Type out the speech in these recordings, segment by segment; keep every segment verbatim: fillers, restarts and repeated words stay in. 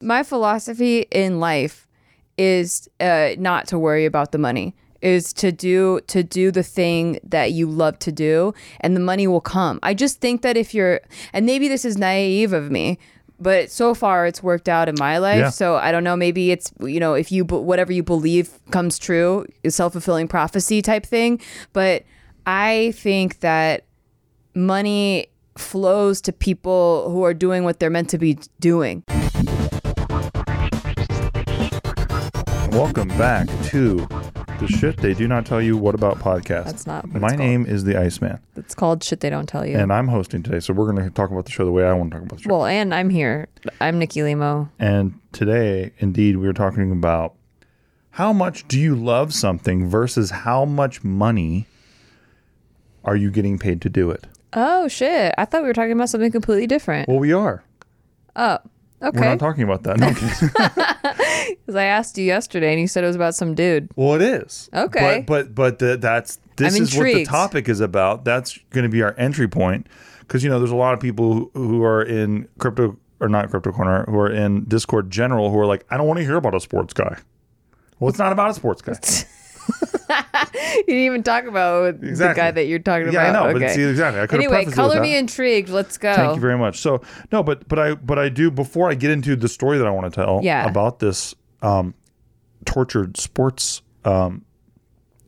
My philosophy in life is uh, not to worry about the money, is to do to do the thing that you love to do, and the money will come. I just think that if you're, and maybe this is naive of me, but so far it's worked out in my life. Yeah. So I don't know, maybe it's, you know, if you, whatever you believe comes true, is self-fulfilling prophecy type thing. But I think that money flows to people who are doing what they're meant to be doing. Welcome back to the Shit They Do Not Tell You What About podcast. That's not what my name is, the Iceman. It's called Shit They Don't Tell You. And I'm hosting today, so we're going to talk about the show the way I want to talk about the show. Well, and I'm here. I'm Nikki Lemo. And today, indeed, we were talking about how much do you love something versus how much money are you getting paid to do it? Oh, shit. I thought we were talking about something completely different. Well, we are. Oh. Okay. We're not talking about that. No, because I asked you yesterday, and you said it was about some dude. Well, it is. Okay. But but, but the, that's this I'm is intrigued. What the topic is about. That's going to be our entry point, because you know there's a lot of people who, who are in crypto or not crypto corner who are in Discord general who are like, I don't want to hear about a sports guy. Well, it's not about a sports guy. You didn't even talk about exactly. The guy that you're talking yeah, about. Yeah, I know. Okay. But see, exactly. I could anyway, color me intrigued. Let's go. Thank you very much. So no, but but I but I do before I get into the story that I want to tell yeah. about this um, tortured sports um,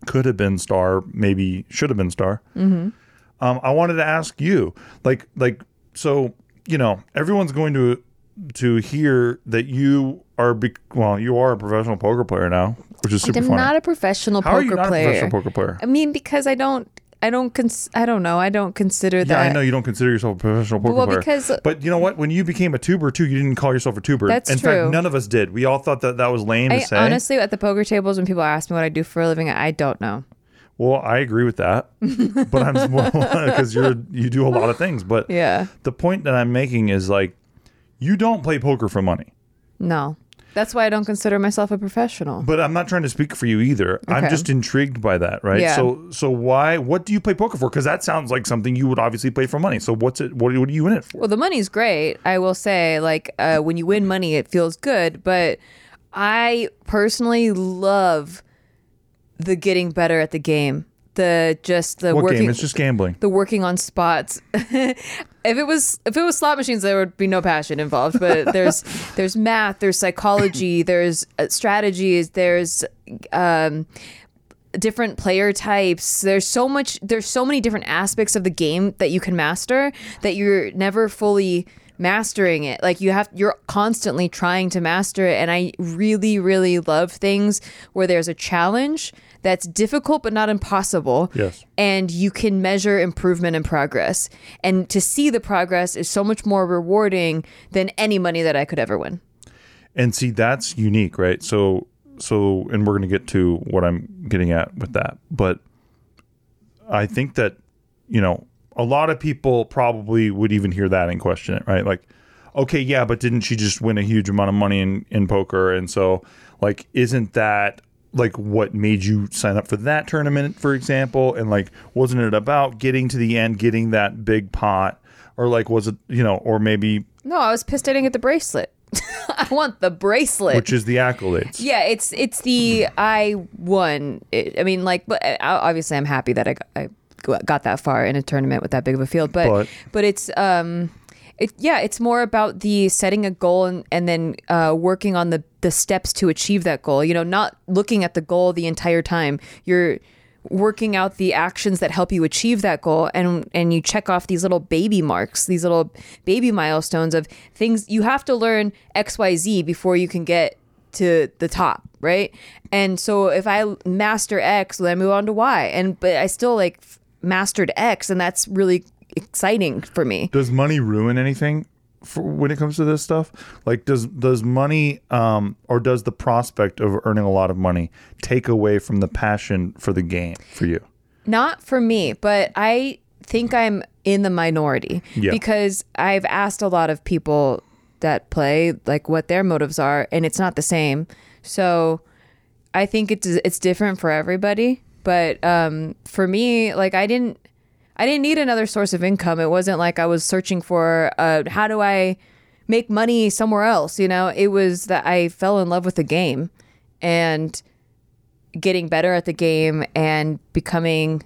could have been star, maybe should have been star. Mm-hmm. Um, I wanted to ask you, like like so you know everyone's going to to hear that you are be- well you are a professional poker player now. Which is super I'm funny. not a professional How poker player. How are you not player? a professional poker player? I mean, because I don't, I don't, cons- I don't know. I don't consider yeah, that. Yeah, I know you don't consider yourself a professional poker well, player. Because, but you know what? When you became a tuber too, you didn't call yourself a tuber. That's in true. In fact, none of us did. We all thought that that was lame I, to say. Honestly, at the poker tables, when people ask me what I do for a living, I don't know. Well, I agree with that, but I'm because well, you're you do a lot of things. But yeah, the point that I'm making is like, you don't play poker for money. No. That's why I don't consider myself a professional. But I'm not trying to speak for you either. Okay. I'm just intrigued by that, right? Yeah. So so why, what do you play poker for? Because that sounds like something you would obviously play for money. So what's it? What, what are you in it for? Well, the money's great. I will say, like, uh, when you win money, it feels good. But I personally love the getting better at the game. The just the what working. Game? It's just gambling. The working on spots. If it was if it was slot machines, there would be no passion involved. But there's there's math, there's psychology, there's strategies, there's um, different player types. There's so much. There's so many different aspects of the game that you can master that you're never fully mastering it. Like you have, you're constantly trying to master it. And I really, really love things where there's a challenge that's difficult but not impossible. Yes. And you can measure improvement and progress. And to see the progress is so much more rewarding than any money that I could ever win. And see, that's unique, right? So, so, and we're going to get to what I'm getting at with that. But I think that, you know, a lot of people probably would even hear that and question it, right? Like, okay, yeah, but didn't she just win a huge amount of money in, in poker? And so, like, isn't that like what made you sign up for that tournament, for example? And like, wasn't it about getting to the end, getting that big pot? Or like, was it, you know, or maybe... No, I was pissed I didn't get the bracelet. I want the bracelet. Which is the accolades. Yeah, it's it's the, I won. It, I mean, like, but obviously I'm happy that I got, I got that far in a tournament with that big of a field. But but, but it's... um. It, yeah, it's more about the setting a goal and, and then uh, working on the, the steps to achieve that goal. You know, not looking at the goal the entire time. You're working out the actions that help you achieve that goal. And, and you check off these little baby marks, these little baby milestones of things. You have to learn X, Y, Z before you can get to the top, right? And so if I master X, then I move on to Y. And but I still like mastered X, and that's really exciting for me. Does money ruin anything for when it comes to this stuff? Like, does does money um or does the prospect of earning a lot of money take away from the passion for the game for you? Not for me, but I think I'm in the minority yeah. because I've asked a lot of people that play like what their motives are, and it's not the same. So I think it's it's different for everybody. But um for me, like I didn't. I didn't need another source of income. It wasn't like I was searching for uh, how do I make money somewhere else. You know, it was that I fell in love with the game and getting better at the game and becoming,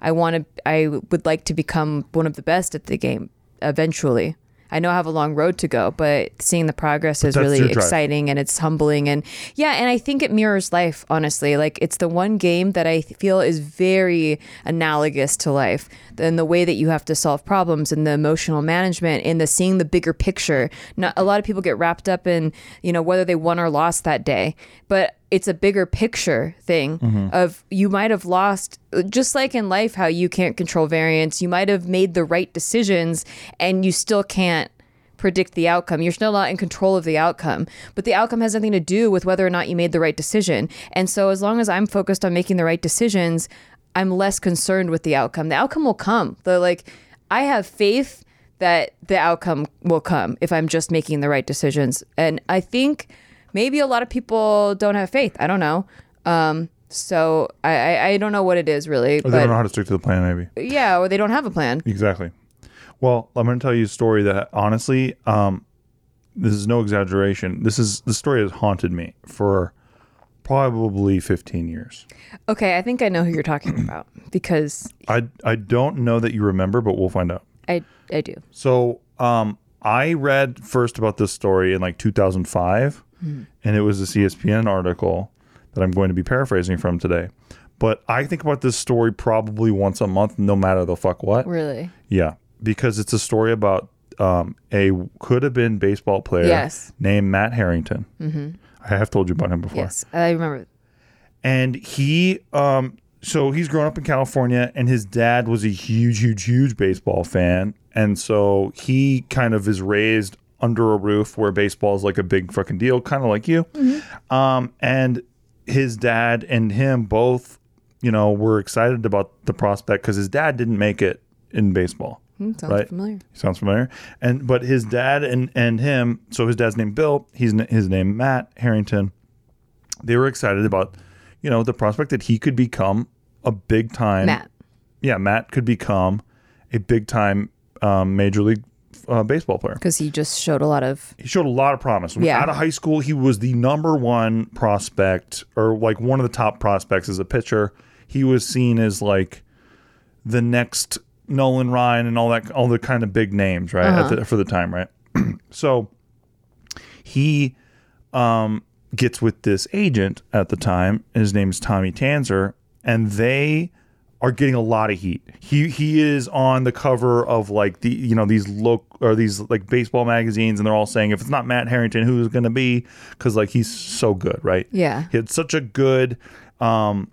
I want to, I would like to become one of the best at the game eventually. I know I have a long road to go, but seeing the progress is really exciting and it's humbling. And yeah, and I think it mirrors life, honestly. Like, it's the one game that I feel is very analogous to life in the way that you have to solve problems and the emotional management and the seeing the bigger picture. Not, a lot of people get wrapped up in, you know, whether they won or lost that day, but it's a bigger picture thing mm-hmm. of you might have lost, just like in life, how you can't control variance. You might have made the right decisions and you still can't predict the outcome. You're still not in control of the outcome, but the outcome has nothing to do with whether or not you made the right decision. And so as long as I'm focused on making the right decisions, I'm less concerned with the outcome. The outcome will come. The, like, I have faith that the outcome will come if I'm just making the right decisions. And I think maybe a lot of people don't have faith. I don't know. Um, so I, I, I don't know what it is really. Or but, they don't know how to stick to the plan, maybe. Yeah, or they don't have a plan. Exactly. Well, I'm going to tell you a story that, honestly, um, this is no exaggeration. This is the story has haunted me for probably fifteen years. Okay, I think I know who you're talking about because... I, I don't know that you remember, but we'll find out. I, I do. So um, I read first about this story in like two thousand five. And it was this E S P N article that I'm going to be paraphrasing from today. But I think about this story probably once a month, no matter the fuck what. Really? Yeah. Because it's a story about um, a could-have-been baseball player yes. named Matt Harrington. Mm-hmm. I have told you about him before. Yes, I remember. And he... Um, so he's grown up in California, and his dad was a huge, huge, huge baseball fan. And so he kind of is raised... under a roof where baseball is like a big fucking deal, kind of like you. Mm-hmm. Um, and his dad and him both, you know, were excited about the prospect because his dad didn't make it in baseball. Mm, sounds right? familiar. Sounds familiar. And but his dad and, and him, so his dad's named Bill, he's his name Matt Harrington. They were excited about, you know, the prospect that he could become a big time. Matt. Yeah, Matt could become a big time um, major league Uh, baseball player because he just showed a lot of he showed a lot of promise. Yeah. Out of high school, he was the number one prospect, or like one of the top prospects as a pitcher. He was seen as like the next Nolan Ryan and all that, all the kind of big names, right? Uh-huh. At the, for the time, right? So he um, gets with this agent at the time. His name is Tommy Tanzer, and they are getting a lot of heat. He he is on the cover of like the you know these look or these like baseball magazines, and they're all saying if it's not Matt Harrington, who's going to be? Because like he's so good, right? Yeah, he had such a good um,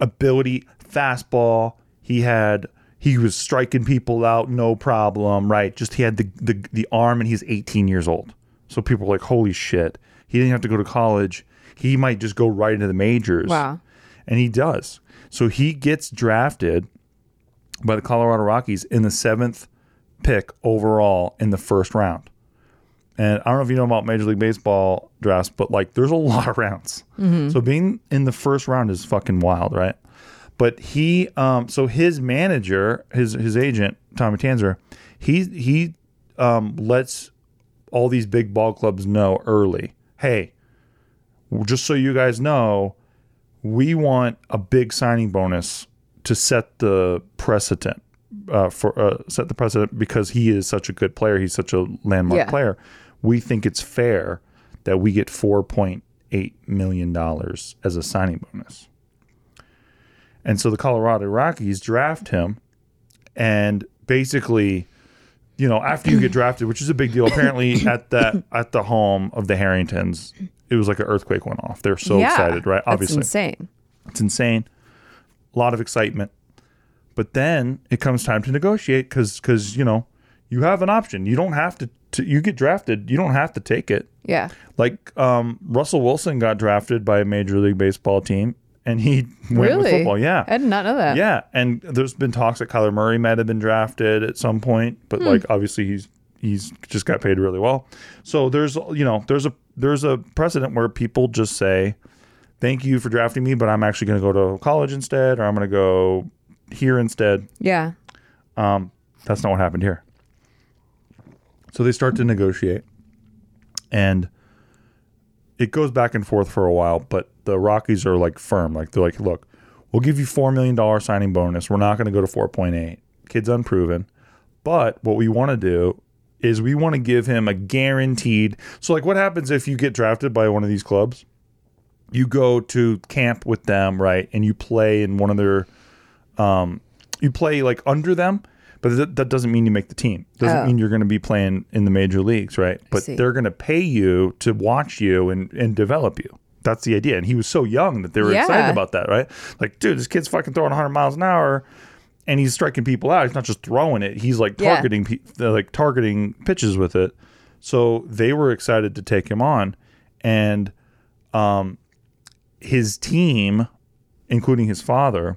ability, fastball. He had he was striking people out, no problem, right? Just he had the the the arm, and he's eighteen years old. So people were like, holy shit, he didn't have to go to college. He might just go right into the majors. Wow, and he does. So he gets drafted by the Colorado Rockies in the seventh pick overall in the first round. And I don't know if you know about Major League Baseball drafts, but like there's a lot of rounds. Mm-hmm. So being in the first round is fucking wild, right? But he, um, so his manager, his his agent, Tommy Tanzer, he he um, lets all these big ball clubs know early, hey, just so you guys know, we want a big signing bonus to set the precedent uh, for uh, set the precedent because he is such a good player. He's such a landmark yeah. player. We think it's fair that we get four point eight million dollars as a signing bonus. And so the Colorado Rockies draft him, and basically, you know, after you get drafted, which is a big deal, apparently at the at the home of the Harringtons, it was like an earthquake went off. They're so yeah, excited, right? Obviously. It's insane. It's insane. A lot of excitement. But then it comes time to negotiate because, because you know, you have an option. You don't have to, to, you get drafted. You don't have to take it. Yeah. Like um, Russell Wilson got drafted by a Major League Baseball team and he went really? with football. Yeah. I did not know that. Yeah. And there's been talks that Kyler Murray might have been drafted at some point, but hmm. like obviously he's, he's just got paid really well. So there's, you know, there's a, there's a precedent where people just say, thank you for drafting me, but I'm actually going to go to college instead, or I'm going to go here instead. Yeah. Um, that's not what happened here. So they start to negotiate. And it goes back and forth for a while, but the Rockies are like firm. Like they're like, look, we'll give you four million dollars signing bonus. We're not going to go to four point eight. Kid's unproven. But what we want to do is we want to give him a guaranteed. So like what happens if you get drafted by one of these clubs? You go to camp with them, right? And you play in one of their, um, you play like under them. But th- that doesn't mean you make the team. Doesn't oh. mean you're going to be playing in the major leagues, right? But they're going to pay you to watch you and, and develop you. That's the idea. And he was so young that they were yeah. excited about that, right? Like, dude, this kid's fucking throwing one hundred miles an hour, and he's striking people out. He's not just throwing it; he's like targeting, yeah. pe- like targeting pitches with it. So they were excited to take him on, and um, his team, including his father,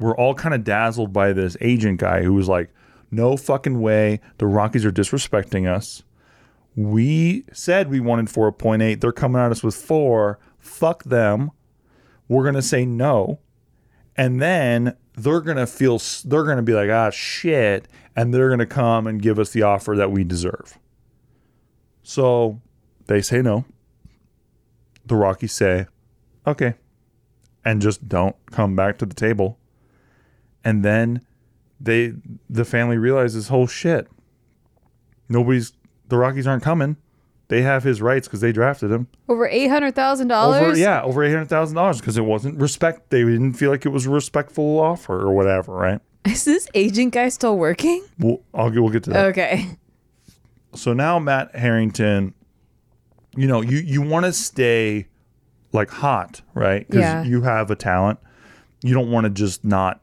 we're all kind of dazzled by this agent guy who was like, no fucking way. The Rockies are disrespecting us. We said we wanted four point eight. They're coming at us with four. Fuck them. We're going to say no. And then they're going to feel, they're going to be like, ah, shit. And they're going to come and give us the offer that we deserve. So they say no. The Rockies say, okay. And just don't come back to the table. And then they, the family realizes, whole shit, nobody's, the Rockies aren't coming. They have his rights because they drafted him. Over eight hundred thousand dollars? Yeah, over eight hundred thousand dollars because it wasn't respect. They didn't feel like it was a respectful offer or whatever, right? Is this agent guy still working? We'll, I'll, we'll get to that. Okay. So now Matt Harrington, you know, you, you want to stay like hot, right? Because yeah. you have a talent. You don't want to just not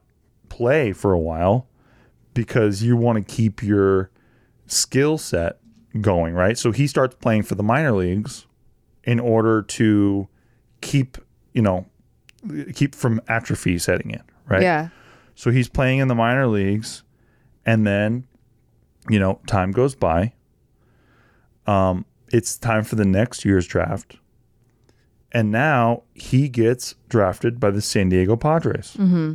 play for a while because you want to keep your skill set going, right? So he starts playing for the minor leagues in order to keep, you know, keep from atrophy setting in, right? Yeah. So he's playing in the minor leagues, and then, you know, time goes by. Um, it's time for the next year's draft. And now he gets drafted by the San Diego Padres. Mm-hmm.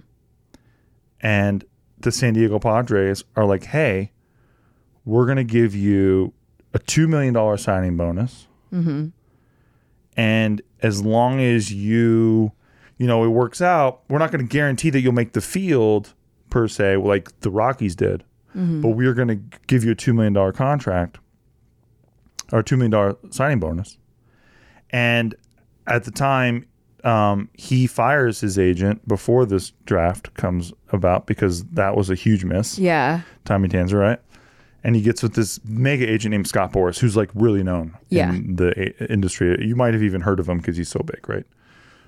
And the San Diego Padres are like, hey, we're going to give you a two million dollars signing bonus. Mm-hmm. And as long as you, you know, it works out, we're not going to guarantee that you'll make the field per se, like the Rockies did. Mm-hmm. But we're going to give you a two million dollars contract or a two million dollars signing bonus. And at the time, Um, he fires his agent before this draft comes about because that was a huge miss. Yeah. Tommy Tanzer, right? And he gets with this mega agent named Scott Boras, who's like really known yeah. in the a- industry. You might have even heard of him because he's so big, right?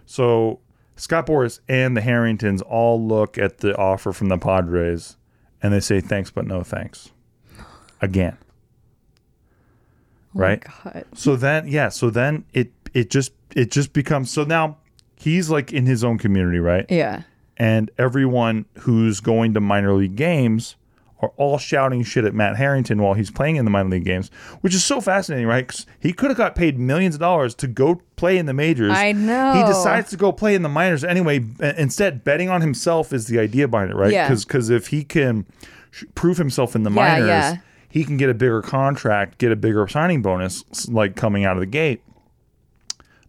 So Scott Boras and the Harringtons all look at the offer from the Padres and they say, thanks, but no thanks. Again. Oh right? My God. So then, yeah, so then it, it just, it just becomes, so now, he's like in his own community, right? Yeah. And everyone who's going to minor league games are all shouting shit at Matt Harrington while he's playing in the minor league games, which is so fascinating, right? Because he could have got paid millions of dollars to go play in the majors. I know. He decides to go play in the minors anyway. Instead, betting on himself is the idea behind it, right? Yeah. Because because if he can sh- prove himself in the minors, yeah, yeah. he can get a bigger contract, get a bigger signing bonus, like coming out of the gate.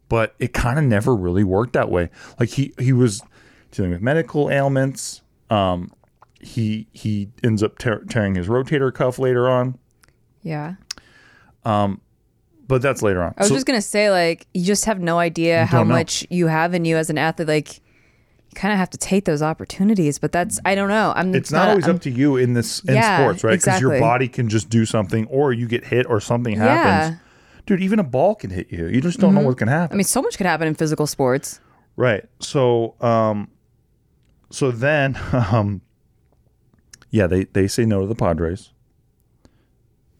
But it kind of never really worked that way. Like he, he was dealing with medical ailments. Um, he he ends up te- tearing his rotator cuff later on. Yeah. Um, but that's later on. I was so, just gonna say, like, you just have no idea how know. much you have in you as an athlete. Like, you kind of have to take those opportunities. But that's I don't know. I'm. It's not, not always I'm, up to you in this in yeah, sports, right? Because exactly. your body can just do something, or you get hit, or something happens. Yeah. Dude, even a ball can hit you. You just don't mm-hmm. know what can happen. I mean, so much can happen in physical sports. Right. So um, so then, um, yeah, they, they say no to the Padres.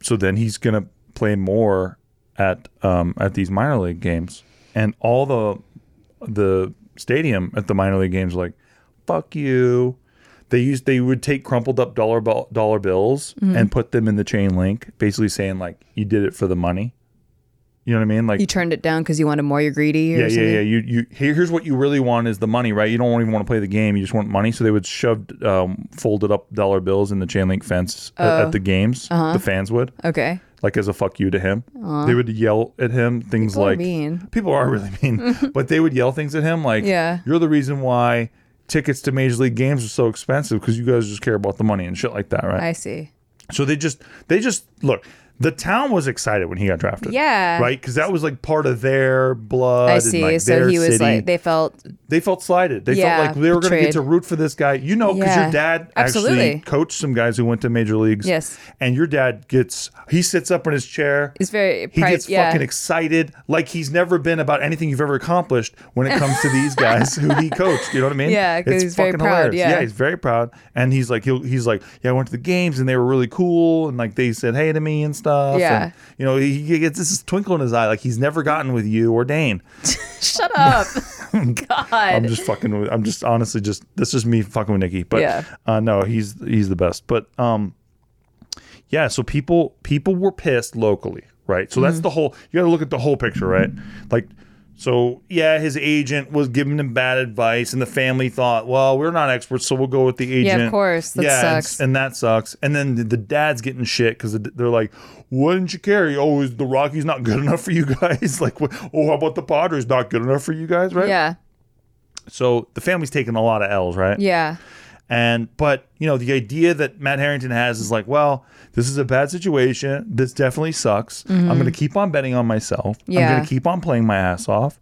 So then he's going to play more at um, at these minor league games. And all the the stadium at the minor league games are like, fuck you. They used, they would take crumpled up dollar, dollar bills mm-hmm. and put them in the chain link, basically saying, like, you did it for the money. You know what I mean? Like you turned it down because you wanted more. You're greedy. Or yeah, something? yeah, yeah. You, you. Here, here's what you really want is the money, right? You don't even want to play the game. You just want money. So they would shove um, folded up dollar bills in the chain link fence oh. at, at the games. Uh-huh. The fans would. Okay. like as a fuck you to him. Aww. They would yell at him things people like... People are mean. People are really mean. But they would yell things at him like, yeah. you're the reason why tickets to Major League games are so expensive because you guys just care about the money and shit like that, right? I see. So they just... They just... Look... The town was excited when he got drafted. Yeah. Right? Because that was like part of their blood. I see. And like so their he was city. Like, they felt... They felt slighted. They yeah, felt like they were going to get to root for this guy. You know, because yeah. your dad Absolutely. actually coached some guys who went to major leagues. Yes. And your dad gets... He sits up in his chair. He's very... He pri- gets yeah. fucking excited. Like he's never been about anything you've ever accomplished when it comes to these guys who he coached. You know what I mean? Yeah. Because he's fucking very proud. Hilarious. Yeah. yeah. He's very proud. And he's like, he'll, he's like, yeah, I went to the games and they were really cool. And like they said, hey to me and stuff. Stuff yeah, and, you know, he, he gets this twinkle in his eye like he's never gotten with you or Dane. Shut up, God. I'm just fucking. With, I'm just honestly just this is me fucking with Nikki, but yeah. uh, no, he's he's the best. But um, yeah. So people people were pissed locally, right? So mm-hmm. that's the whole. You got to look at the whole picture, right? Like, so yeah, his agent was giving him bad advice, and the family thought, well, we're not experts, so we'll go with the agent. Yeah, of course. That yeah, sucks. And, and that sucks. And then the, the dad's getting shit because they're like, why didn't you carry? Oh, is the Rockies not good enough for you guys? Like, oh, how about the Padres not good enough for you guys, right? Yeah. So the family's taking a lot of L's, right? Yeah. And but you know the idea that Matt Harrington has is like, well, this is a bad situation. This definitely sucks. Mm-hmm. I'm going to keep on betting on myself. Yeah. I'm going to keep on playing my ass off,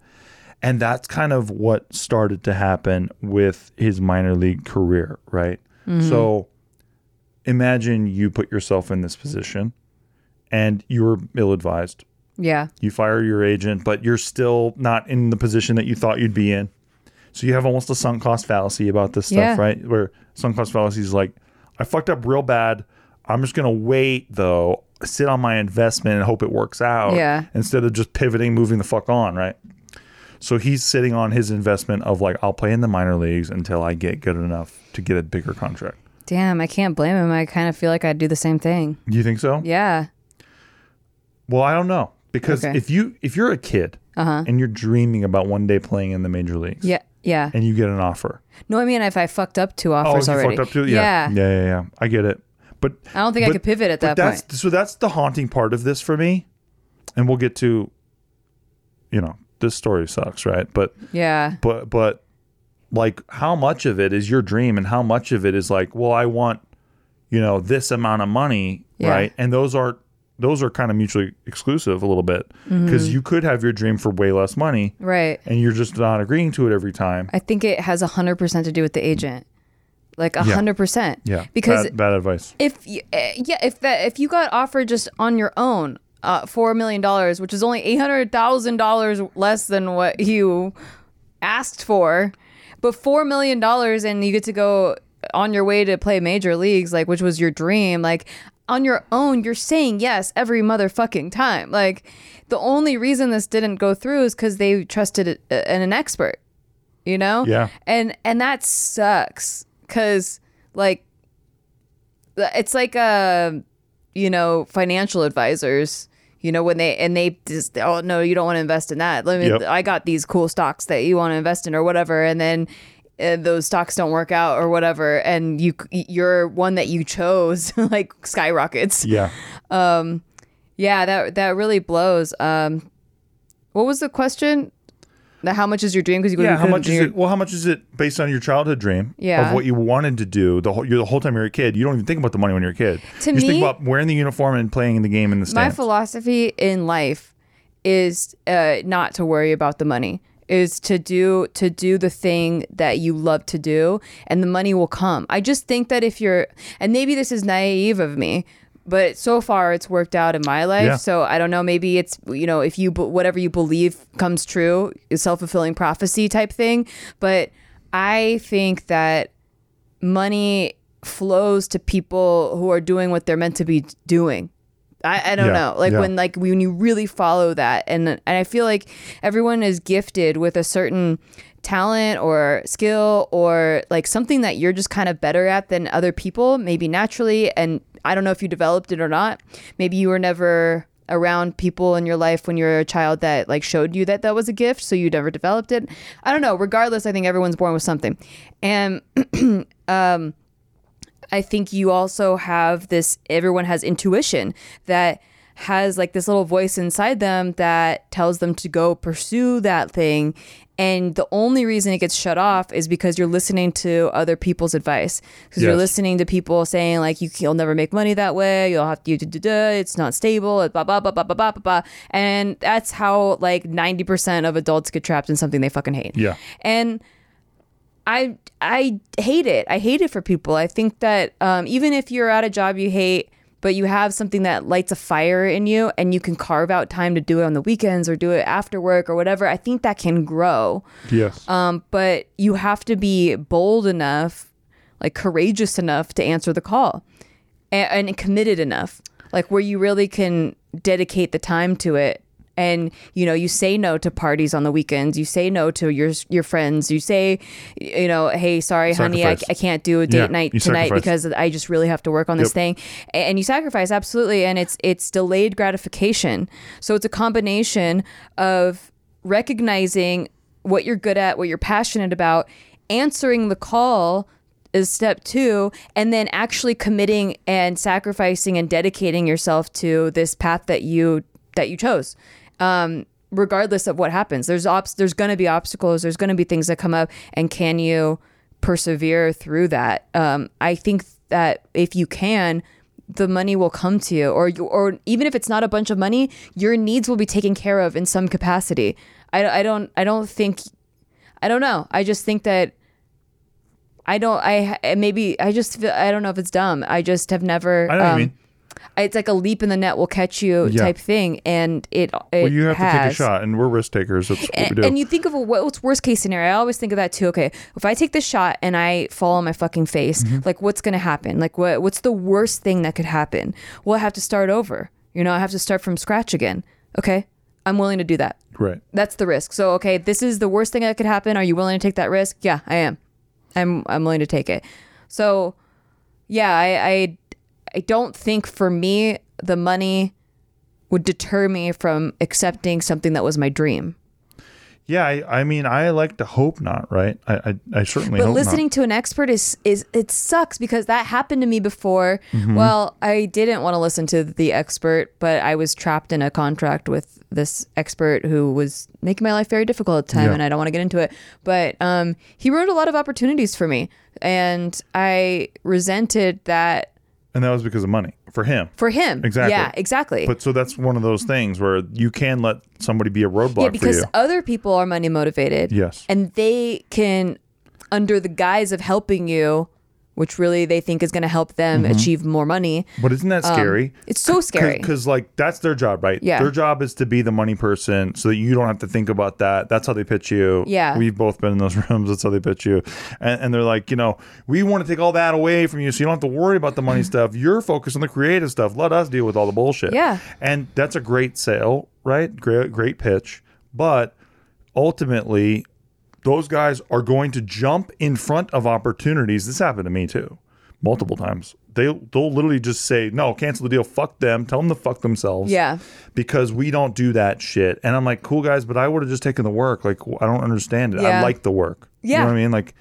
and that's kind of what started to happen with his minor league career, right? Mm-hmm. So imagine you put yourself in this position, and you were ill-advised. Yeah, you fire your agent, but you're still not in the position that you thought you'd be in. So you have almost a sunk cost fallacy about this stuff, yeah. right? Where sunk cost fallacy is like, I fucked up real bad. I'm just going to wait, though, sit on my investment and hope it works out yeah. instead of just pivoting, moving the fuck on, right? So he's sitting on his investment of like, I'll play in the minor leagues until I get good enough to get a bigger contract. Damn, I can't blame him. I kind of feel like I'd do the same thing. You think so? Yeah. Well, I don't know. Because okay. if, you, if you're a kid uh-huh. and you're dreaming about one day playing in the major leagues. Yeah. Yeah. And you get an offer. No, I mean, if I fucked up two offers oh, if you already. fucked up two? Yeah. Yeah. yeah. yeah, yeah, I get it. But I don't think but, I could pivot at that that's, point. So that's the haunting part of this for me. And we'll get to, you know, this story sucks, right? But, yeah. But, but like, how much of it is your dream and how much of it is like, well, I want, you know, this amount of money, yeah. right? And those are, those are kind of mutually exclusive a little bit because mm-hmm. you could have your dream for way less money. Right. And you're just not agreeing to it every time. I think it has one hundred percent to do with the agent. Like one hundred percent. Yeah. yeah. Because bad, bad advice. If you, yeah, if that, if you got offered just on your own uh, four million dollars, which is only eight hundred thousand dollars less than what you asked for, but four million dollars and you get to go on your way to play major leagues, like which was your dream, like on your own, you're saying yes every motherfucking time. Like, the only reason this didn't go through is because they trusted a, an, an expert, you know? Yeah. And and that sucks because, like, it's like, uh, you know, financial advisors, you know, when they, and they just, oh, no, you don't want to invest in that. Let me, yep. I got these cool stocks that you want to invest in or whatever. And then and those stocks don't work out or whatever, and you your one that you chose like skyrockets. Yeah, um, yeah, that that really blows. Um, what was the question? The how much is your dream? Because you go yeah, how much is your... it? Well, how much is it based on your childhood dream? Yeah. Of what you wanted to do the whole you're the whole time you're a kid. You don't even think about the money when you're a kid. To you me, just think about wearing the uniform and playing in the game in the stands. My philosophy in life is uh, not to worry about the money. Is to do to do the thing that you love to do, and the money will come. I just think that if you're, and maybe this is naive of me, but so far it's worked out in my life. Yeah. So I don't know, maybe it's, you know, if you, whatever you believe comes true, is self-fulfilling prophecy type thing. But I think that money flows to people who are doing what they're meant to be doing. I, I don't yeah, know. Like yeah. when like when you really follow that, and and I feel like everyone is gifted with a certain talent or skill or like something that you're just kind of better at than other people, maybe naturally. And I don't know if you developed it or not. Maybe you were never around people in your life when you were a child that like showed you that that was a gift, so you never developed it. I don't know. Regardless, I think everyone's born with something. And um I think you also have this, everyone has intuition that has like this little voice inside them that tells them to go pursue that thing. And the only reason it gets shut off is because you're listening to other people's advice. Because yes. you're listening to people saying like, you, you'll never make money that way. You'll have to, you, it's not stable, blah, blah, blah, blah, blah, blah, blah. And that's how like ninety percent of adults get trapped in something they fucking hate. Yeah. And I, I hate it. I hate it for people. I think that um, even if you're at a job you hate, but you have something that lights a fire in you and you can carve out time to do it on the weekends or do it after work or whatever, I think that can grow. Yes. Um, but you have to be bold enough, like courageous enough to answer the call and, and committed enough, like where you really can dedicate the time to it. And, you know, you say no to parties on the weekends. You say no to your your friends. You say, you know, hey, sorry, sacrifice. honey, I, I can't do a date yeah, night tonight sacrifice. because I just really have to work on yep. this thing. And you sacrifice. Absolutely. And it's it's delayed gratification. So it's a combination of recognizing what you're good at, what you're passionate about, answering the call is step two, and then actually committing and sacrificing and dedicating yourself to this path that you that you chose. Um, regardless of what happens, there's obs- there's going to be obstacles. There's going to be things that come up, and can you persevere through that? Um, I think that if you can, the money will come to you, or you, or even if it's not a bunch of money, your needs will be taken care of in some capacity. I, I don't I don't think I don't know. I just think that I don't I maybe I just feel, I don't know if it's dumb. I just have never. I don't um, mean. It's like a leap in the net will catch you yeah. type thing, and it, it well, you have has. to take a shot, and we're risk takers. That's what and, we do. And you think of a, what's worst case scenario. I always think of that too. Okay, if I take this shot and I fall on my fucking face, mm-hmm. like what's gonna happen? Like what? What's the worst thing that could happen? Well, I have to start over. You know, I have to start from scratch again. Okay, I'm willing to do that. Right. That's the risk. So okay, this is the worst thing that could happen. Are you willing to take that risk? Yeah, I am. I'm I'm willing to take it. So, yeah, I. I I don't think for me, the money would deter me from accepting something that was my dream. Yeah, I, I mean, I like to hope not, right? I I, I certainly but hope not. But listening to an expert is, is it sucks because that happened to me before. Mm-hmm. Well, I didn't want to listen to the expert, but I was trapped in a contract with this expert who was making my life very difficult at the time, yeah. and I don't want to get into it. But um, he ruined a lot of opportunities for me, and I resented that. And that was because of money for him. For him. Exactly. Yeah, exactly. But so that's one of those things where you can let somebody be a roadblock for you. Yeah, because for you. Other people are money motivated. Yes. And they can, under the guise of helping you, which really they think is going to help them mm-hmm. achieve more money. But isn't that scary? Um, it's so scary. Because like that's their job, right? Yeah. Their job is to be the money person so that you don't have to think about that. That's how they pitch you. Yeah. We've both been in those rooms. That's how they pitch you. And, and they're like, you know, we want to take all that away from you so you don't have to worry about the money stuff. You're focused on the creative stuff. Let us deal with all the bullshit. Yeah. And that's a great sale, right? Great, great pitch. But ultimately, those guys are going to jump in front of opportunities. This happened to me too, multiple times. They, they'll literally just say, no, cancel the deal. Fuck them. Tell them to fuck themselves. Yeah. Because we don't do that shit. And I'm like, cool guys, but I would have just taken the work. Like, I don't understand it. Yeah. I like the work. Yeah. You know what I mean? Like,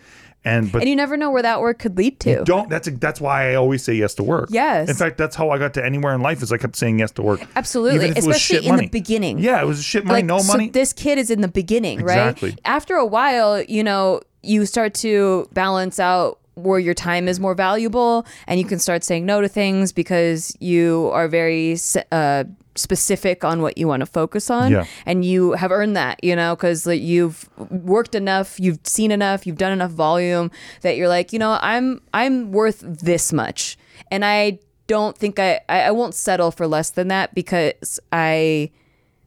and, but and you never know where that work could lead to. You don't. That's a, that's why I always say yes to work. Yes. In fact, that's how I got to anywhere in life is I kept saying yes to work. Absolutely. Especially it was shit in money. The beginning. Yeah, it was shit money, like, no money. So this kid is in the beginning, exactly. right? After a while, you know, you start to balance out where your time is more valuable and you can start saying no to things because you are very uh, specific on what you want to focus on yeah. and you have earned that, you know, because like, you've worked enough, you've seen enough, you've done enough volume that you're like, you know, I'm I'm worth this much and I don't think I, I, I won't settle for less than that because I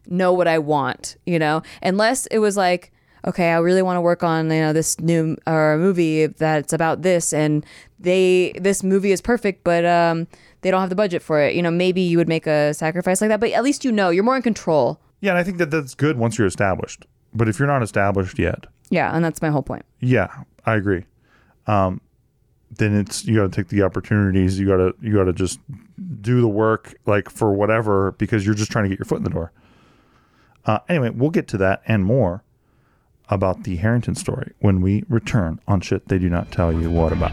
know what I want, you know, unless it was like, okay, I really want to work on, you know, this new uh, movie that's about this, and they this movie is perfect, but um, they don't have the budget for it. You know, maybe you would make a sacrifice like that, but at least you know you're more in control. Yeah, and I think that that's good once you're established. But if you're not established yet, yeah, and that's my whole point. Yeah, I agree. Um, then it's you got to take the opportunities. You gotta you gotta just do the work, like for whatever, because you're just trying to get your foot in the door. Uh, anyway, we'll get to that and more about the Harrington story when we return on Shit They Do Not Tell You What About.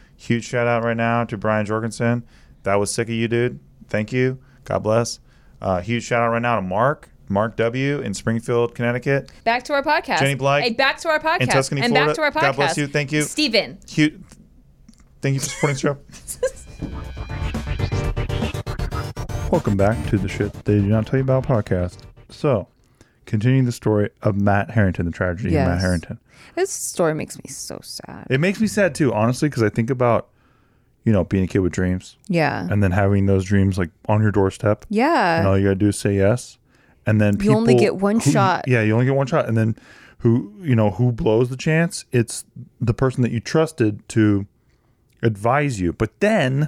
huge shout-out right now to Brian Jorgensen. That was sick of you, dude. Thank you. God bless. Uh, huge shout-out right now to Mark. Mark W. in Springfield, Connecticut. Back to our podcast. Jenny Blythe. Hey, back to our podcast. In Tuscany, and Florida. Back to our podcast. God bless you. Thank you. Steven. Cute. Thank you for supporting the show. Welcome back to the Shit They Do Not Tell You About podcast. So, continuing the story of Matt Harrington, the tragedy yes. of Matt Harrington. This story makes me so sad. It makes me sad too, honestly, because I think about, you know, being a kid with dreams. Yeah. And then having those dreams like on your doorstep. Yeah. And all you got to do is say yes. And then people. You only get one who, shot. Yeah, you only get one shot. And then who, you know, who blows the chance? It's the person that you trusted to advise you, but then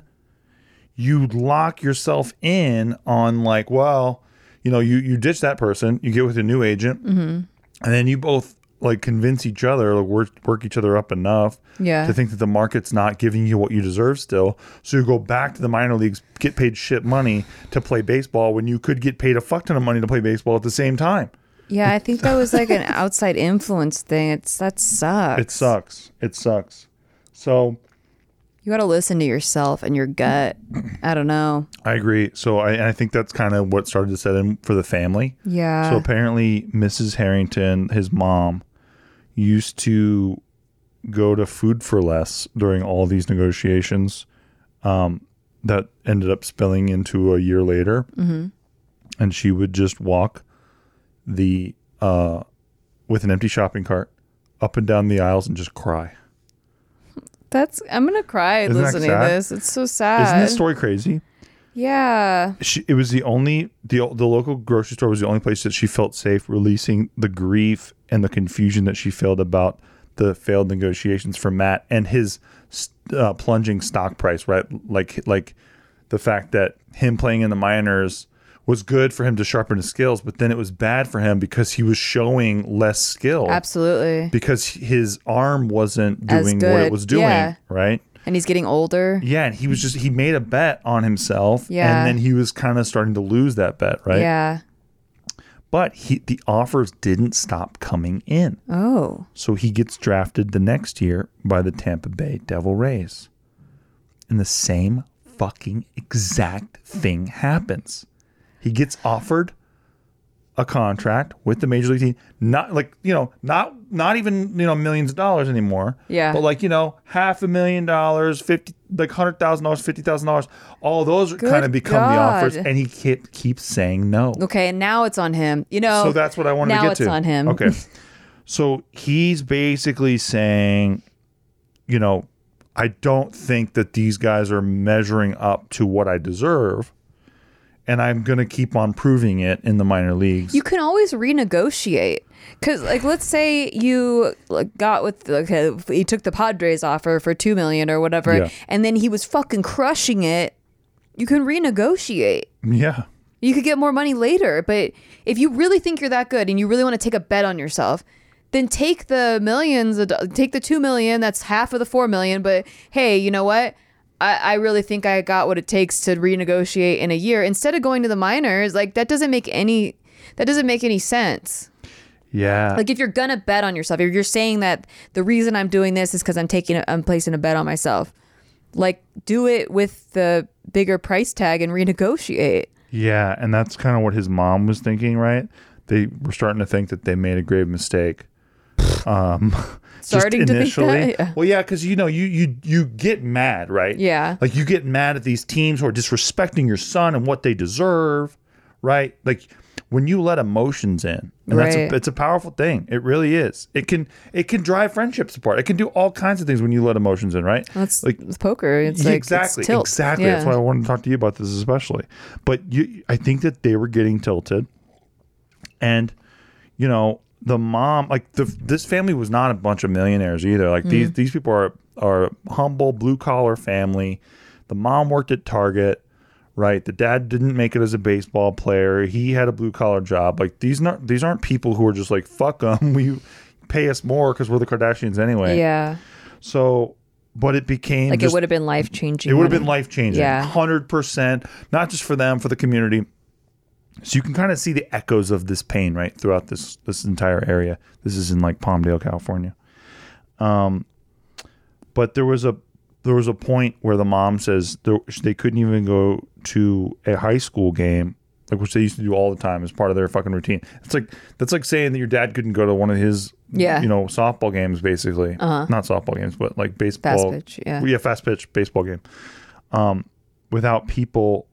you lock yourself in on like, well, you know, you you ditch that person, you get with a new agent, mm-hmm. and then you both like convince each other, like work work each other up enough yeah. to think that the market's not giving you what you deserve still. So you go back to the minor leagues, get paid shit money to play baseball when you could get paid a fuck ton of money to play baseball at the same time. Yeah, I think that was like an outside influence thing. It's that sucks. It sucks. It sucks. So. You got to listen to yourself and your gut. I don't know. I agree. So I, I think that's kind of what started to set in for the family. Yeah. So apparently Missus Harrington, his mom, used to go to Food for Less during all these negotiations um, that ended up spilling into a year later. Mm-hmm. And she would just walk the uh, with an empty shopping cart up and down the aisles and just cry. That's I'm gonna cry Isn't listening to this. It's so sad. Isn't this story crazy? Yeah. She, it was the only the the local grocery store was the only place that she felt safe releasing the grief and the confusion that she felt about the failed negotiations for Matt and his uh, plunging stock price. Right, like like the fact that him playing in the minors was good for him to sharpen his skills, but then it was bad for him because he was showing less skill. Absolutely. Because his arm wasn't doing what it was doing, yeah. right? And he's getting older. Yeah, and he was just, he made a bet on himself, yeah. and then he was kind of starting to lose that bet, right? Yeah. But he, the offers didn't stop coming in. Oh. So he gets drafted the next year by the Tampa Bay Devil Rays. And the same fucking exact thing happens. He gets offered a contract with the major league team, not like, you know, not not even, you know, millions of dollars anymore. Yeah. But like, you know, half a million dollars, fifty, like one hundred thousand dollars, fifty thousand dollars. All those kind of become God. the offers. And he kept, keeps saying no. Okay. And now it's on him. You know. So that's what I wanted to get to. Now it's on him. Okay. So he's basically saying, you know, I don't think that these guys are measuring up to what I deserve. and I'm going to keep on proving it in the minor leagues. You can always renegotiate. Because, like, let's say you like, got with, like, he took the Padres offer for two million dollars or whatever, yeah. and then he was fucking crushing it. You can renegotiate. Yeah. You could get more money later. But if you really think you're that good and you really want to take a bet on yourself, then take the millions, take the two million dollars. That's half of the four million dollars. But hey, you know what? I really think I got what it takes to renegotiate in a year instead of going to the minors. Like that doesn't make any, that doesn't make any sense. Yeah. Like if you're going to bet on yourself, if you're saying that the reason I'm doing this is because I'm taking, a, I'm placing a bet on myself, like do it with the bigger price tag and renegotiate. Yeah. And that's kind of what his mom was thinking, right? They were starting to think that they made a grave mistake. Um, starting to think that, yeah. Well, yeah, because you know you you you get mad, right? Yeah, like you get mad at these teams who are disrespecting your son and what they deserve, right? Like when you let emotions in, and right. that's a, it's a powerful thing. It really is. It can it can drive friendships apart. It can do all kinds of things when you let emotions in, right? That's like it's poker. It's like exactly, it's tilt. exactly. Yeah. That's why I wanted to talk to you about this especially. But you, I think that they were getting tilted, and you know. The mom, like the this family was not a bunch of millionaires either. Like mm. these these people are are a humble blue collar family. The mom worked at Target, right? The dad didn't make it as a baseball player. He had a blue collar job. Like these not these aren't people who are just like fuck them. We pay us more because we're the Kardashians anyway. Yeah. So, but it became like just, it would have been life changing. It would have been life changing. Yeah, one hundred percent. Not just for them, for the community. So you can kind of see the echoes of this pain, right, throughout this this entire area. This is in like Palmdale, California. Um, but there was a there was a point where the mom says there, they couldn't even go to a high school game, like which they used to do all the time as part of their fucking routine. It's like that's like saying that your dad couldn't go to one of his yeah. you know softball games, basically uh-huh. not softball games, but like baseball, fast pitch, yeah, yeah, fast pitch baseball game, um, without people.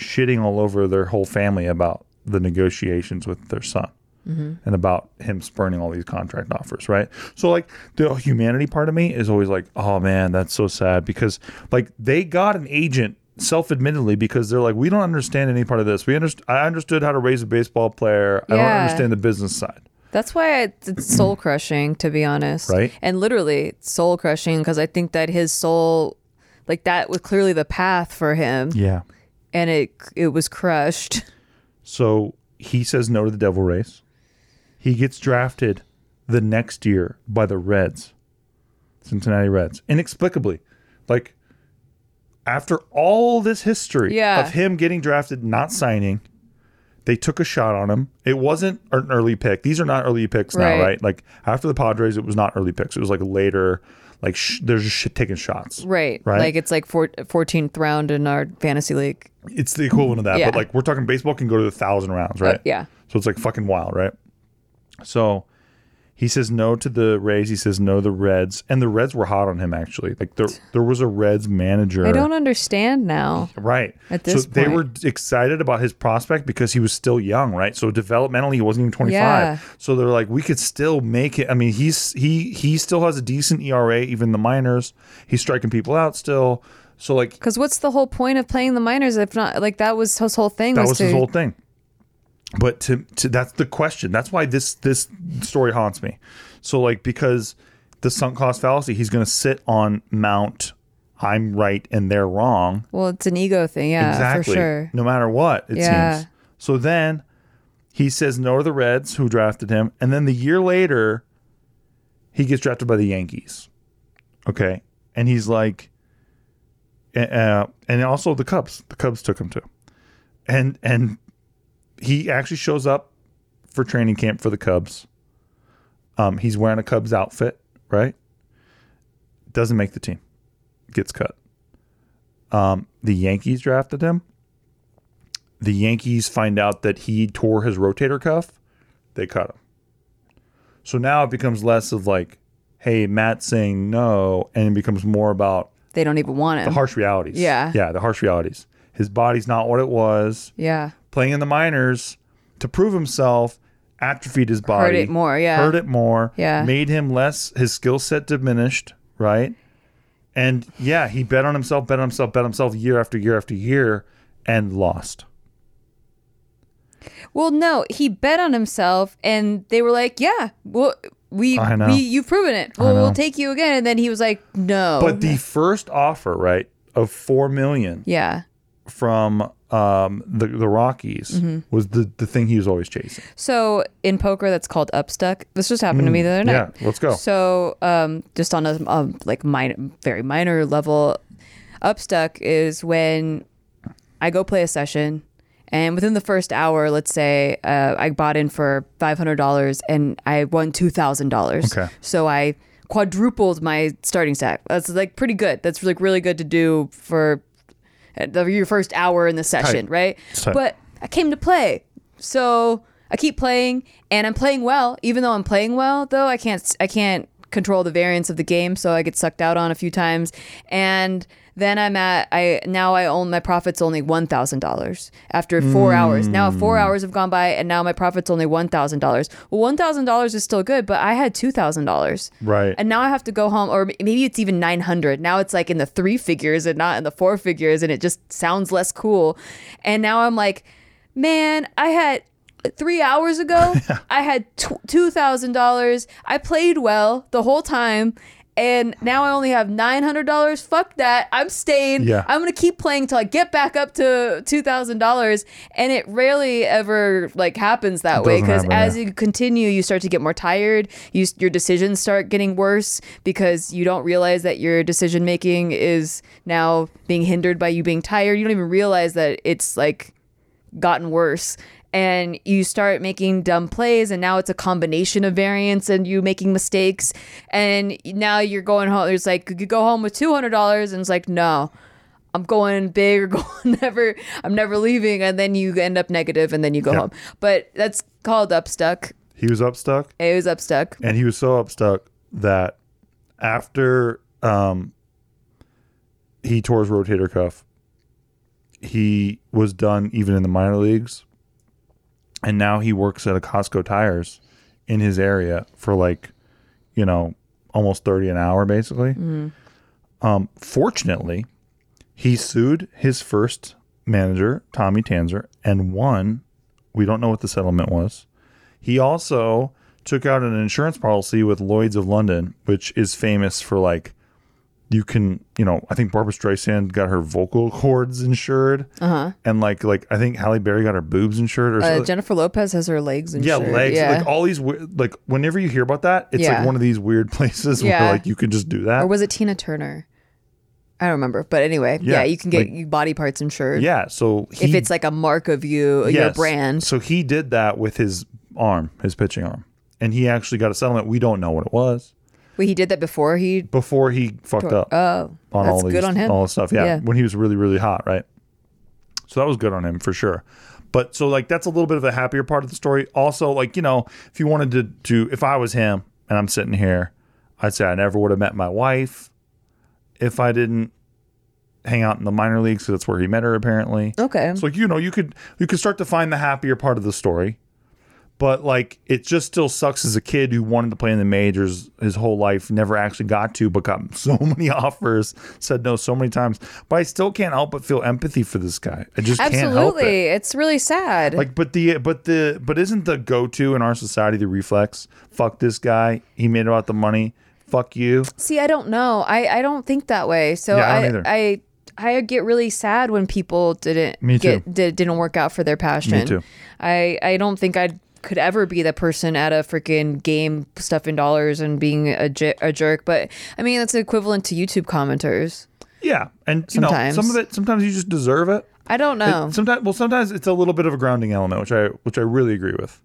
Shitting all over their whole family about the negotiations with their son mm-hmm. and about him spurning all these contract offers, right? So like the humanity part of me is always like, oh man, that's so sad because like they got an agent self-admittedly because they're like, we don't understand any part of this. We underst- I understood how to raise a baseball player. Yeah. I don't understand the business side. That's why it's soul crushing, to be honest. Right. And literally soul crushing because I think that his soul, like that was clearly the path for him. Yeah. And it it was crushed. So he says no to the Devil Rays. He gets drafted the next year by the Reds, Cincinnati Reds, inexplicably. Like, after all this history yeah. of him getting drafted, not signing, they took a shot on him. It wasn't an early pick. These are not early picks right. now, right? Like, after the Padres, it was not early picks. It was like later... Like, sh- they're just sh- taking shots. Right. Right. Like, it's like four- fourteenth round in our fantasy league. It's the equivalent of that. Yeah. But, like, we're talking baseball can go to one thousand rounds, right? Uh, yeah. So, it's, like, fucking wild, right? So, he says no to the Rays. He says no to the Reds. And the Reds were hot on him, actually. Like, there there was a Reds manager. I don't understand now. Right. At this so point. They were excited about his prospect because he was still young, right? So, developmentally, he wasn't even twenty-five. Yeah. So, they're like, we could still make it. I mean, he's he he still has a decent E R A, even the minors. He's striking people out still. So, like... Because what's the whole point of playing the minors if not... Like, that was his whole thing. That was, was to... his whole thing. But to, to that's the question. That's why this this story haunts me. So like because the sunk cost fallacy, he's going to sit on Mount I'm right and they're wrong. Well, it's an ego thing, yeah, exactly. For sure. No matter what it yeah. seems. So then he says no to the Reds who drafted him, and then the year later he gets drafted by the Yankees. Okay, and he's like, uh, and also the Cubs. The Cubs took him too, and and. He actually shows up for training camp for the Cubs. Um, he's wearing a Cubs outfit, right? Doesn't make the team. Gets cut. Um, the Yankees drafted him. The Yankees find out that he tore his rotator cuff. They cut him. So now it becomes less of like, hey, Matt's saying no, and it becomes more about... They don't even want him. The harsh realities. Yeah. Yeah, the harsh realities. His body's not what it was. Yeah. Playing in the minors to prove himself, atrophied his body. Hurt it more, yeah. Hurt it more. Yeah. Made him less, his skill set diminished, right? And yeah, he bet on himself, bet on himself, bet on himself year after year after year and lost. Well, no, he bet on himself, and they were like, "Yeah, well, we, we you've proven it. Well, we'll take you again." And then he was like, "No." But the first offer, right, of four million, yeah, from um the the Rockies mm-hmm. was the the thing he was always chasing. So in poker, that's called upstuck. This just happened mm, to me the other night. Yeah, let's go. So um, just on a um, like minor, very minor level, upstuck is when I go play a session. And within the first hour, let's say uh, I bought in for five hundred dollars and I won two thousand dollars. Okay. So I quadrupled my starting stack. That's like pretty good. That's like really good to do for your first hour in the session, Tight. right? Tight. But I came to play. So I keep playing and I'm playing well. Even though I'm playing well, though, I can't I can't control the variance of the game. So I get sucked out on a few times. And... Then I'm at, I now I own, my profit's only one thousand dollars after four mm. hours. Now four hours have gone by and now my profit's only one thousand dollars. Well, one thousand dollars is still good, but I had two thousand dollars. Right. And now I have to go home, or maybe it's even nine hundred. Now it's like in the three figures and not in the four figures, and it just sounds less cool. And now I'm like, man, I had... Three hours ago, I had two thousand dollars. I played well the whole time. And now I only have nine hundred dollars. Fuck that. I'm staying. Yeah. I'm going to keep playing till I get back up to two thousand dollars. And it rarely ever like happens that way. Because as yeah. you continue, you start to get more tired. You, your decisions start getting worse because you don't realize that your decision making is now being hindered by you being tired. You don't even realize that it's like gotten worse. And you start making dumb plays, and now it's a combination of variance and you making mistakes. And now you're going home. It's like, you go home with two hundred dollars, and it's like, no, I'm going big or going never, I'm never leaving. And then you end up negative, and then you go yeah. home. But that's called upstuck. He was upstuck? He was upstuck. And he was so upstuck that after um, he tore his rotator cuff, he was done even in the minor leagues. And now he works at a Costco Tires in his area for like, you know, almost thirty an hour, basically. Mm-hmm. Um, fortunately, he sued his first manager, Tommy Tanzer, and won. We don't know what the settlement was. He also took out an insurance policy with Lloyd's of London, which is famous for like, you can, you know, I think Barbra Streisand got her vocal cords insured. Uh-huh. And like, like I think Halle Berry got her boobs insured. Or uh, something. Jennifer Lopez has her legs insured. Yeah, legs. Yeah. Like all these, like whenever you hear about that, it's yeah. like one of these weird places yeah. where like you can just do that. Or was it Tina Turner? I don't remember. But anyway, yeah, yeah you can get like, body parts insured. Yeah, so. He, if it's like a mark of you, yes. your brand. So he did that with his arm, his pitching arm. And he actually got a settlement. We don't know what it was. Wait, he did that before he... Before he fucked up. Oh, on that's all these, good on him. All this stuff, yeah, yeah. When he was really, really hot, right? So that was good on him for sure. But so, like, that's a little bit of the happier part of the story. Also, like, you know, if you wanted to do... If I was him and I'm sitting here, I'd say I never would have met my wife if I didn't hang out in the minor leagues, because that's where he met her, apparently. Okay. So, like, you know, you could you could start to find the happier part of the story. But, like, it just still sucks as a kid who wanted to play in the majors his whole life, never actually got to, but got so many offers, said no so many times. But I still can't help but feel empathy for this guy. I just Absolutely. can't help it. Absolutely. It's really sad. Like, but the, but the, but isn't the go-to in our society the reflex? Fuck this guy. He made about the money. Fuck you. See, I don't know. I, I don't think that way. So yeah, I, don't I, I I get really sad when people didn't Me too. get did, didn't work out for their passion. Me too. I, I don't think I'd could ever be the person at a freaking game stuffing dollars and being a, j- a jerk. But I mean, that's equivalent to YouTube commenters. Yeah. And sometimes, you know, some of it, sometimes you just deserve it. I don't know. It, sometimes, well, sometimes it's a little bit of a grounding element, which I, which I really agree with.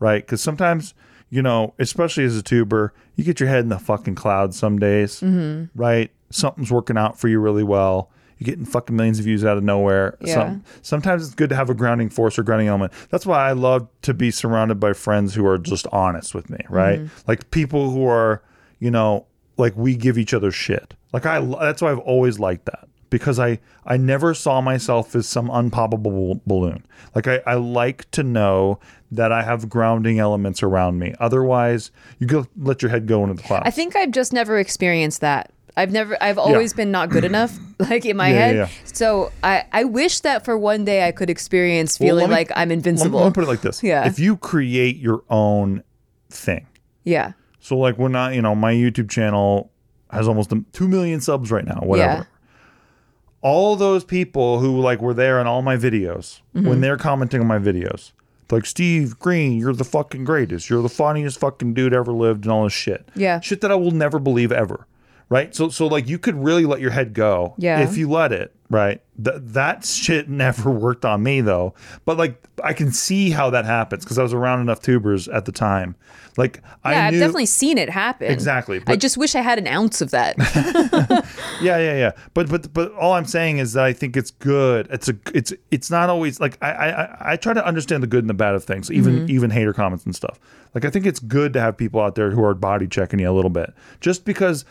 Right. Cause sometimes, you know, especially as a tuber, you get your head in the fucking clouds some days, mm-hmm. right? Something's working out for you really well. You're getting fucking millions of views out of nowhere. Yeah. Some, sometimes it's good to have a grounding force or grounding element. That's why I love to be surrounded by friends who are just honest with me, right? Mm-hmm. Like people who are, you know, like we give each other shit. Like I, that's why I've always liked that, because I, I never saw myself as some unpoppable balloon. Like I, I like to know that I have grounding elements around me. Otherwise, you go let your head go into the clouds. I think I've just never experienced that. I've never, I've always yeah. been not good enough, like in my yeah, head. Yeah, yeah. So I, I wish that for one day I could experience feeling well, me, like I'm invincible. Let me, let me put it like this. Yeah. If you create your own thing. Yeah. So like we're not, you know, my YouTube channel has almost two million subs right now, whatever. Yeah. All those people who like were there in all my videos, mm-hmm. when they're commenting on my videos, like, Steve Green, you're the fucking greatest. You're the funniest fucking dude ever lived and all this shit. Yeah. Shit that I will never believe ever. Right? So, so like, you could really let your head go yeah. if you let it, right? Th- that shit never worked on me, though. But, like, I can see how that happens because I was around enough tubers at the time. Like, yeah, I I've knew... definitely seen it happen. Exactly. But... I just wish I had an ounce of that. yeah, yeah, yeah. But but but all I'm saying is that I think it's good. It's a it's it's not always, like, I I, I try to understand the good and the bad of things, even mm-hmm. even hater comments and stuff. Like, I think it's good to have people out there who are body checking you a little bit. Just because...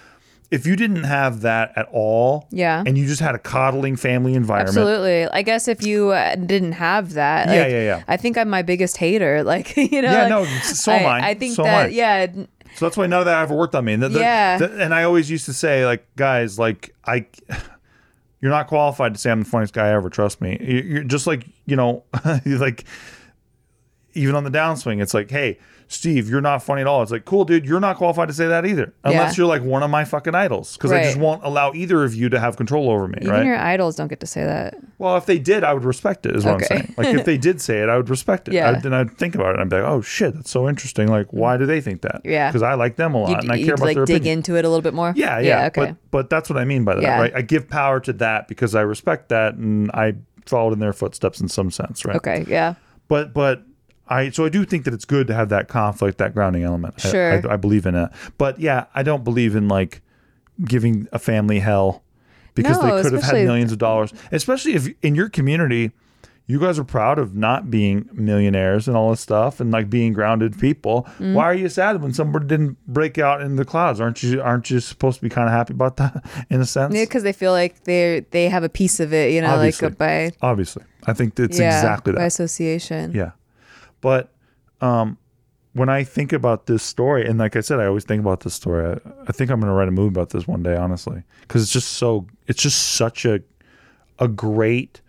If you didn't have that at all, yeah. and you just had a coddling family environment. Absolutely. I guess if you uh, didn't have that, yeah, like, yeah, yeah. I think I'm my biggest hater. Like, you know, yeah, like, no, so am I. I think so that, yeah. So that's why none of that ever worked on me. And the, the, yeah. the, and I always used to say, like, guys, like, I, you're not qualified to say I'm the funniest guy ever. Trust me. You're, you're just like, you know, like, even on the downswing, it's like, hey, Steve, you're not funny at all. It's like, cool, dude, you're not qualified to say that either. Unless yeah. you're like one of my fucking idols. Because right. I just won't allow either of you to have control over me, Even right? Even your idols don't get to say that. Well, if they did, I would respect it, is what okay. I'm saying. Like, if they did say it, I would respect it. Yeah. I'd, then I'd think about it. And I'd be like, oh, shit, that's so interesting. Like, why do they think that? Yeah. Because I like them a lot. You'd, and I care about like, their opinion. You'd, like, dig into it a little bit more? Yeah, yeah. yeah okay. But, but that's what I mean by that, yeah. right? I give power to that because I respect that. And I followed in their footsteps in some sense, right? Okay, yeah. But, but... I so I do think that it's good to have that conflict, that grounding element. Sure. I, I, I believe in it. But yeah, I don't believe in like giving a family hell because no, they could have had millions of dollars. Especially if in your community, you guys are proud of not being millionaires and all this stuff and like being grounded people. Mm-hmm. Why are you sad when somebody didn't break out in the clouds? Aren't you aren't you supposed to be kind of happy about that in a sense? Yeah, because they feel like they they have a piece of it, you know, Obviously. like by Obviously. I think that's yeah, exactly that. By association. Yeah. But um, when I think about this story, and like I said, I always think about this story. I, I think I'm going to write a movie about this one day, honestly, because it's just so it's just such a a great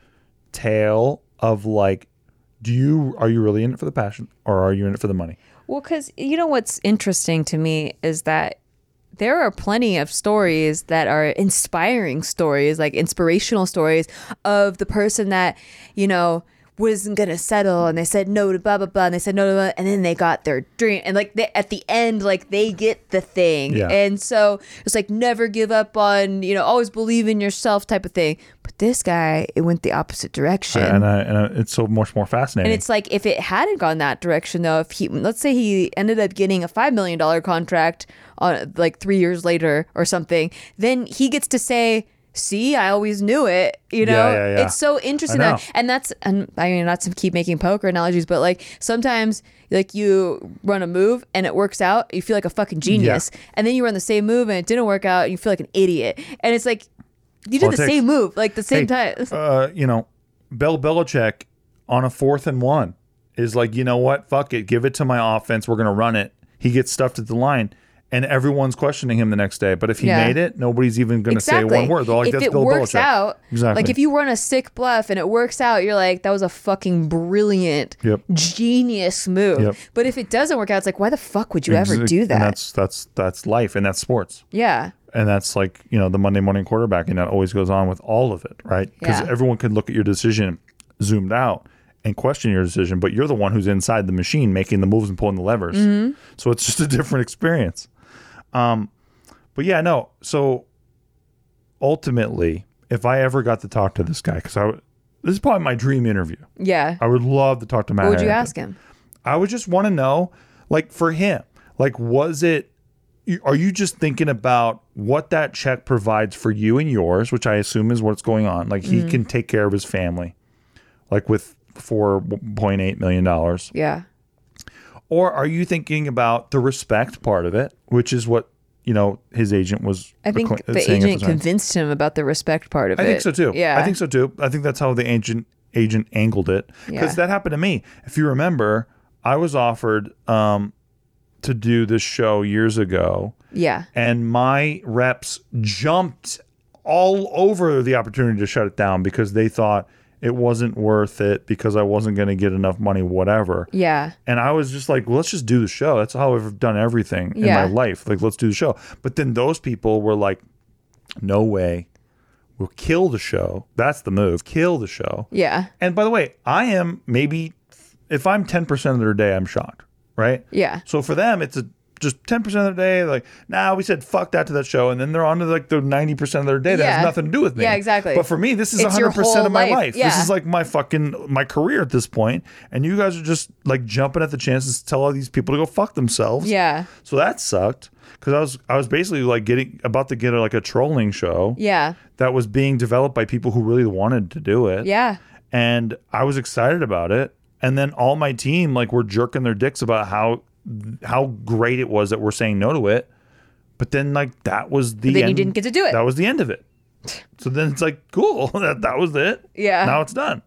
tale of like, do you are you really in it for the passion or are you in it for the money? Well, because you know what's interesting to me is that there are plenty of stories that are inspiring stories, like inspirational stories of the person that, you know, wasn't going to settle and they said no to blah, blah, blah. And they said no to blah, and then they got their dream. And like they, at the end, like they get the thing. Yeah. And so it's like never give up on, you know, always believe in yourself type of thing. But this guy, it went the opposite direction. And, I, and I, it's so much more fascinating. And it's like if it hadn't gone that direction, though, if he, let's say he ended up getting a five million dollars contract on like three years later or something, then he gets to say, see, I always knew it, you know, yeah, yeah, yeah. It's so interesting. That, and that's, and I mean, not to keep making poker analogies, but like sometimes like you run a move and it works out, you feel like a fucking genius. Yeah. And then you run the same move and it didn't work out and you feel like an idiot. And it's like, you did well, the takes, same move, like the same hey, time. Uh, you know, Bill Belichick on a fourth and one is like, you know what, fuck it, give it to my offense. We're going to run it. He gets stuffed at the line. And everyone's questioning him the next day. But if he yeah. made it, nobody's even going to exactly. say one word. They're like, if that's it Bill works Belichick. Out, exactly. Like if you run a sick bluff and it works out, you're like, that was a fucking brilliant, yep. genius move. Yep. But if it doesn't work out, it's like, why the fuck would you ever Ex- do that? And that's that's that's life, and that's sports. Yeah. And that's like, you know, the Monday morning quarterback, and that always goes on with all of it, right? Because yeah. everyone can look at your decision zoomed out and question your decision, but you're the one who's inside the machine making the moves and pulling the levers. Mm-hmm. So it's just a different experience. Um, but yeah, no. So ultimately, if I ever got to talk to this guy, because I would, this is probably my dream interview. Yeah, I would love to talk to Matt. What would Harrington. You ask him? I would just want to know, like, for him, like, was it? Are you just thinking about what that check provides for you and yours, which I assume is what's going on? Like, mm-hmm. he can take care of his family, like with four point eight million dollars. Yeah. Or are you thinking about the respect part of it, which is what, you know, his agent was I think recla- the agent convinced him about the respect part of I it. I think so, too. Yeah. I think so, too. I think that's how the agent agent angled it. Because yeah. that happened to me. If you remember, I was offered um, to do this show years ago Yeah. And my reps jumped all over the opportunity to shut it down because they thought it wasn't worth it because I wasn't going to get enough money, whatever. Yeah. And I was just like, well, let's just do the show. That's how I've done everything yeah. in my life. Like, let's do the show. But then those people were like, no way. We'll kill the show. That's the move. Kill the show. Yeah. And by the way, I am maybe, if I'm ten percent of their day, I'm shocked, right? Yeah. So for them, it's a, just ten percent of their day, like, nah, we said fuck that to that show. And then they're on to like the ninety percent of their day that yeah. has nothing to do with me. Yeah, exactly. But for me, this is it's one hundred percent of my life. life. Yeah. This is like my fucking, my career at this point. And you guys are just like jumping at the chances to tell all these people to go fuck themselves. Yeah. So that sucked. Because I was I was basically like getting about to get like a trolling show. Yeah. That was being developed by people who really wanted to do it. Yeah. And I was excited about it. And then all my team like were jerking their dicks about how how great it was that we're saying no to it. But then like that was the then end. You didn't get to do it. That was the end of it. So then it's like, cool, that, that was it. Yeah. Now it's done.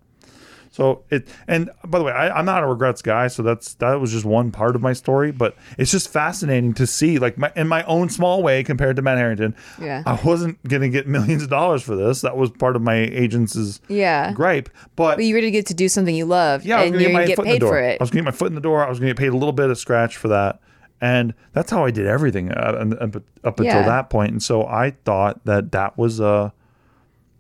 So it, and by the way, I, I'm not a regrets guy, so that's that was just one part of my story, but it's just fascinating to see, like my, in my own small way compared to Matt Harrington, yeah. I wasn't going to get millions of dollars for this. That was part of my agent's yeah. gripe. But, but you really get to do something you love, yeah, and you're going to get, get paid for it. I was going to get my foot in the door. I was going to get paid a little bit of scratch for that. And that's how I did everything up, up until yeah. that point. And so I thought that that was a,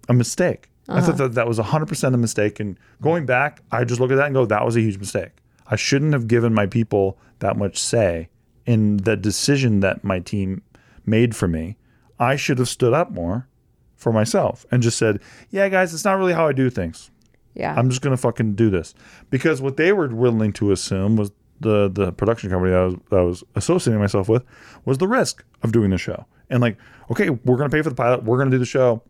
a mistake. Uh-huh. I thought that that was one hundred percent a mistake. And going back, I just look at that and go, that was a huge mistake. I shouldn't have given my people that much say in the decision that my team made for me. I should have stood up more for myself and just said, yeah, guys, it's not really how I do things. Yeah, I'm just going to fucking do this. Because what they were willing to assume was the, the production company that I was, that I was associating myself with was the risk of doing the show. And like, okay, we're going to pay for the pilot. We're going to do the show.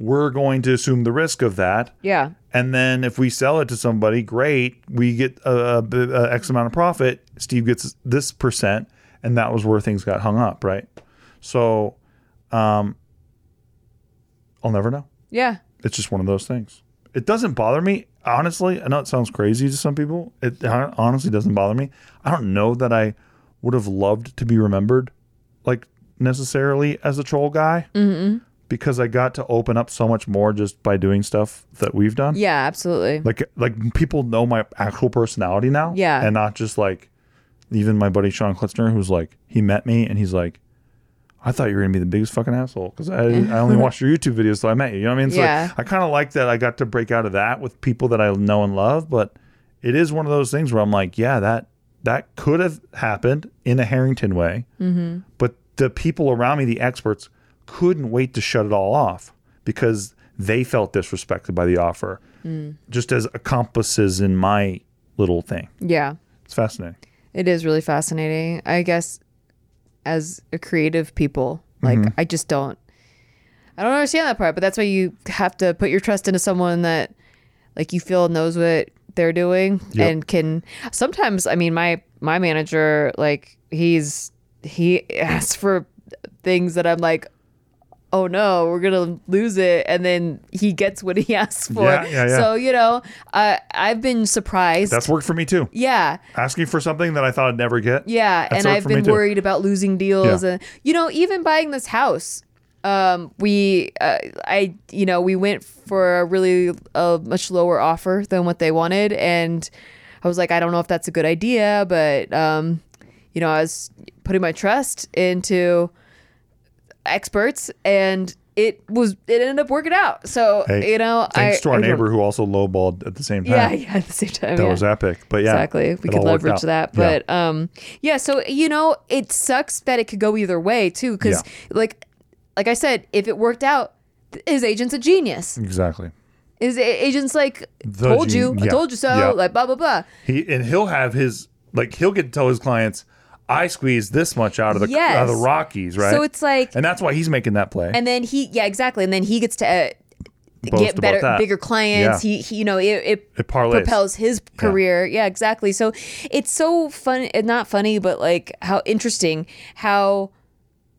We're going to assume the risk of that. Yeah. And then if we sell it to somebody, great. We get a, a, a X amount of profit. Steve gets this percent. And that was where things got hung up, right? So um, I'll never know. Yeah. It's just one of those things. It doesn't bother me. Honestly, I know it sounds crazy to some people. It honestly doesn't bother me. I don't know that I would have loved to be remembered, like necessarily as a troll guy. Mm-hmm. Because I got to open up so much more just by doing stuff that we've done. Yeah, absolutely. Like, like people know my actual personality now. Yeah. And not just like, even my buddy Sean Klitzner, who's like, he met me and he's like, I thought you were going to be the biggest fucking asshole because I, I only watched your YouTube videos till I met you. You know what I mean? So yeah. I kind of like that I got to break out of that with people that I know and love. But it is one of those things where I'm like, yeah, that that could have happened in a Harrington way. Mm-hmm. But the people around me, the experts, couldn't wait to shut it all off because they felt disrespected by the offer, mm. just as accomplices in my little thing. Yeah. It's fascinating. It is really fascinating. I guess as a creative people, like mm-hmm. I just don't, I don't understand that part, but that's why you have to put your trust into someone that like you feel knows what they're doing yep. and can sometimes, I mean, my, my manager, like he's, he asks for things that I'm like, oh no, we're gonna lose it, and then he gets what he asks for. Yeah, yeah, yeah. So you know, I I've been surprised. That's worked for me too. Yeah, asking for something that I thought I'd never get. Yeah, and I've been worried about losing deals, yeah. and you know, even buying this house, um, we uh, I you know we went for a really uh, much lower offer than what they wanted, and I was like, I don't know if that's a good idea, but um, you know, I was putting my trust into experts and it was it ended up working out. So hey, you know, thanks I, to our I neighbor who also lowballed at the same time. Yeah, yeah, at the same time. That yeah. was epic. But yeah, exactly. We could leverage that. But yeah. um, yeah. So you know, it sucks that it could go either way too, because yeah. like, like I said, if it worked out, his agent's a genius. Exactly. His agent's like the told gen- you, yeah. I told you so. Yeah. Like blah blah blah. He and he'll have his like he'll get to tell his clients, I squeezed this much out of the yes. out of the Rockies, right? So it's like, and that's why he's making that play. And then he, yeah, exactly. And then he gets to uh, get better, that. bigger clients. Yeah. He, he, you know, it it, it propels his career. Yeah. yeah, exactly. So it's so fun, not funny, but like how interesting how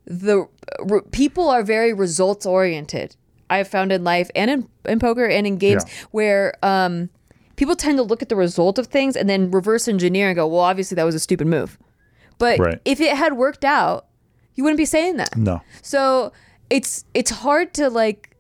the re, people are very results oriented. I've found in life and in, in poker and in games yeah. where um, people tend to look at the result of things and then reverse engineer and go, well, obviously that was a stupid move. But right. if it had worked out, you wouldn't be saying that. No. So it's it's hard to like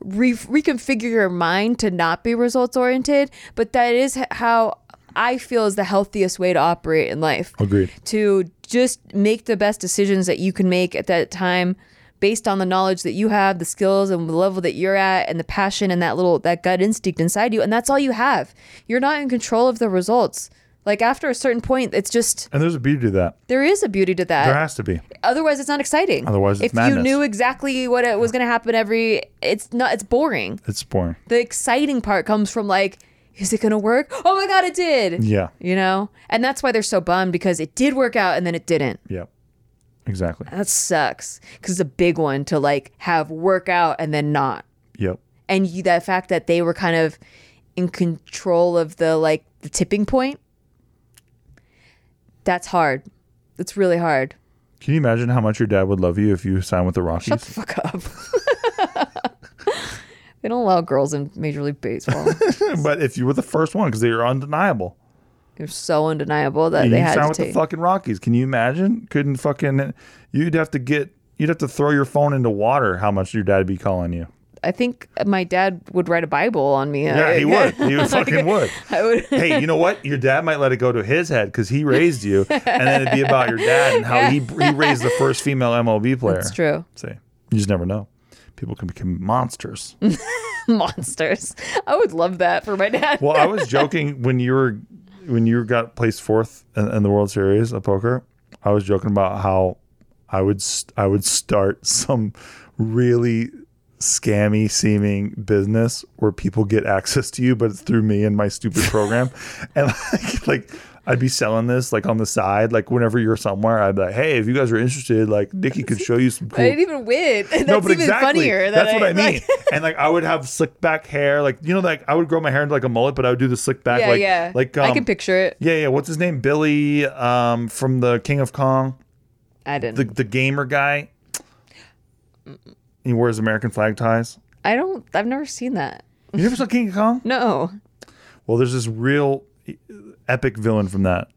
re- reconfigure your mind to not be results oriented, but that is how I feel is the healthiest way to operate in life. Agreed. To just make the best decisions that you can make at that time, based on the knowledge that you have, the skills and the level that you're at, and the passion and that little that gut instinct inside you, and that's all you have. You're not in control of the results. Like after a certain point, it's just... And there's a beauty to that. There is a beauty to that. There has to be. Otherwise, it's not exciting. Otherwise, it's if madness. If you knew exactly what it was going to happen every... It's not. It's boring. It's boring. The exciting part comes from like, is it going to work? Oh my God, it did. Yeah. You know? And that's why they're so bummed, because it did work out and then it didn't. Yep. Exactly. That sucks. Because it's a big one to like have work out and then not. Yep. And you, that fact that they were kind of in control of the like the tipping point. That's hard. It's really hard. Can you imagine how much your dad would love you if you signed with the Rockies? Shut the fuck up. They don't allow girls in Major League Baseball. But if you were the first one, because they were undeniable. They're so undeniable that you they had to. You signed with take... the fucking Rockies. Can you imagine? Couldn't fucking... You'd have to get... You'd have to throw your phone into water how much your dad would be calling you. I think my dad would write a Bible on me. Yeah, I, he would. He would fucking would. I would. Hey, you know what? Your dad might let it go to his head because he raised you, and then it'd be about your dad and how yeah. he he raised the first female M L B player. That's true. See, you just never know. People can become monsters. Monsters. I would love that for my dad. Well, I was joking when you were when you got placed fourth in, in the World Series of poker. I was joking about how I would I would start some really scammy seeming business where people get access to you, but it's through me and my stupid program. And like, like I'd be selling this like on the side, like whenever you're somewhere, I'd be like, hey, if you guys are interested, like Nikki could show you some cool... I didn't even win. That's no, but even exactly, funnier. That's I, what I mean. Like... And like I would have slick back hair, like, you know, like I would grow my hair into like a mullet, but I would do the slick back. Yeah, like, yeah. Like, um, I can picture it. Yeah, yeah. What's his name? Billy um, from the King of Kong. I didn't. The, the gamer guy. Mm-mm. He wears American flag ties. I don't... I've never seen that. You never saw King Kong? No. Well, there's this real epic villain from that,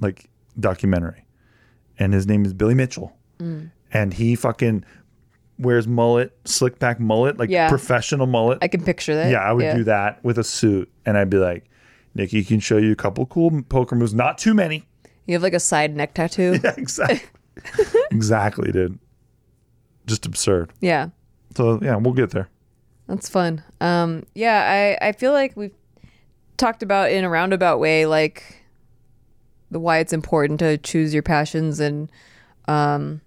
like, documentary. And his name is Billy Mitchell. Mm. And he fucking wears mullet, slick back mullet, like yeah. professional mullet. I can picture that. Yeah, I would yeah. do that with a suit. And I'd be like, Nikki can show you a couple cool poker moves. Not too many. You have like a side neck tattoo? Yeah, exactly. Exactly, dude. Just absurd. Yeah. So, yeah, we'll get there. That's fun. Um, yeah, I, I feel like we've talked about in a roundabout way, like the why it's important to choose your passions and um,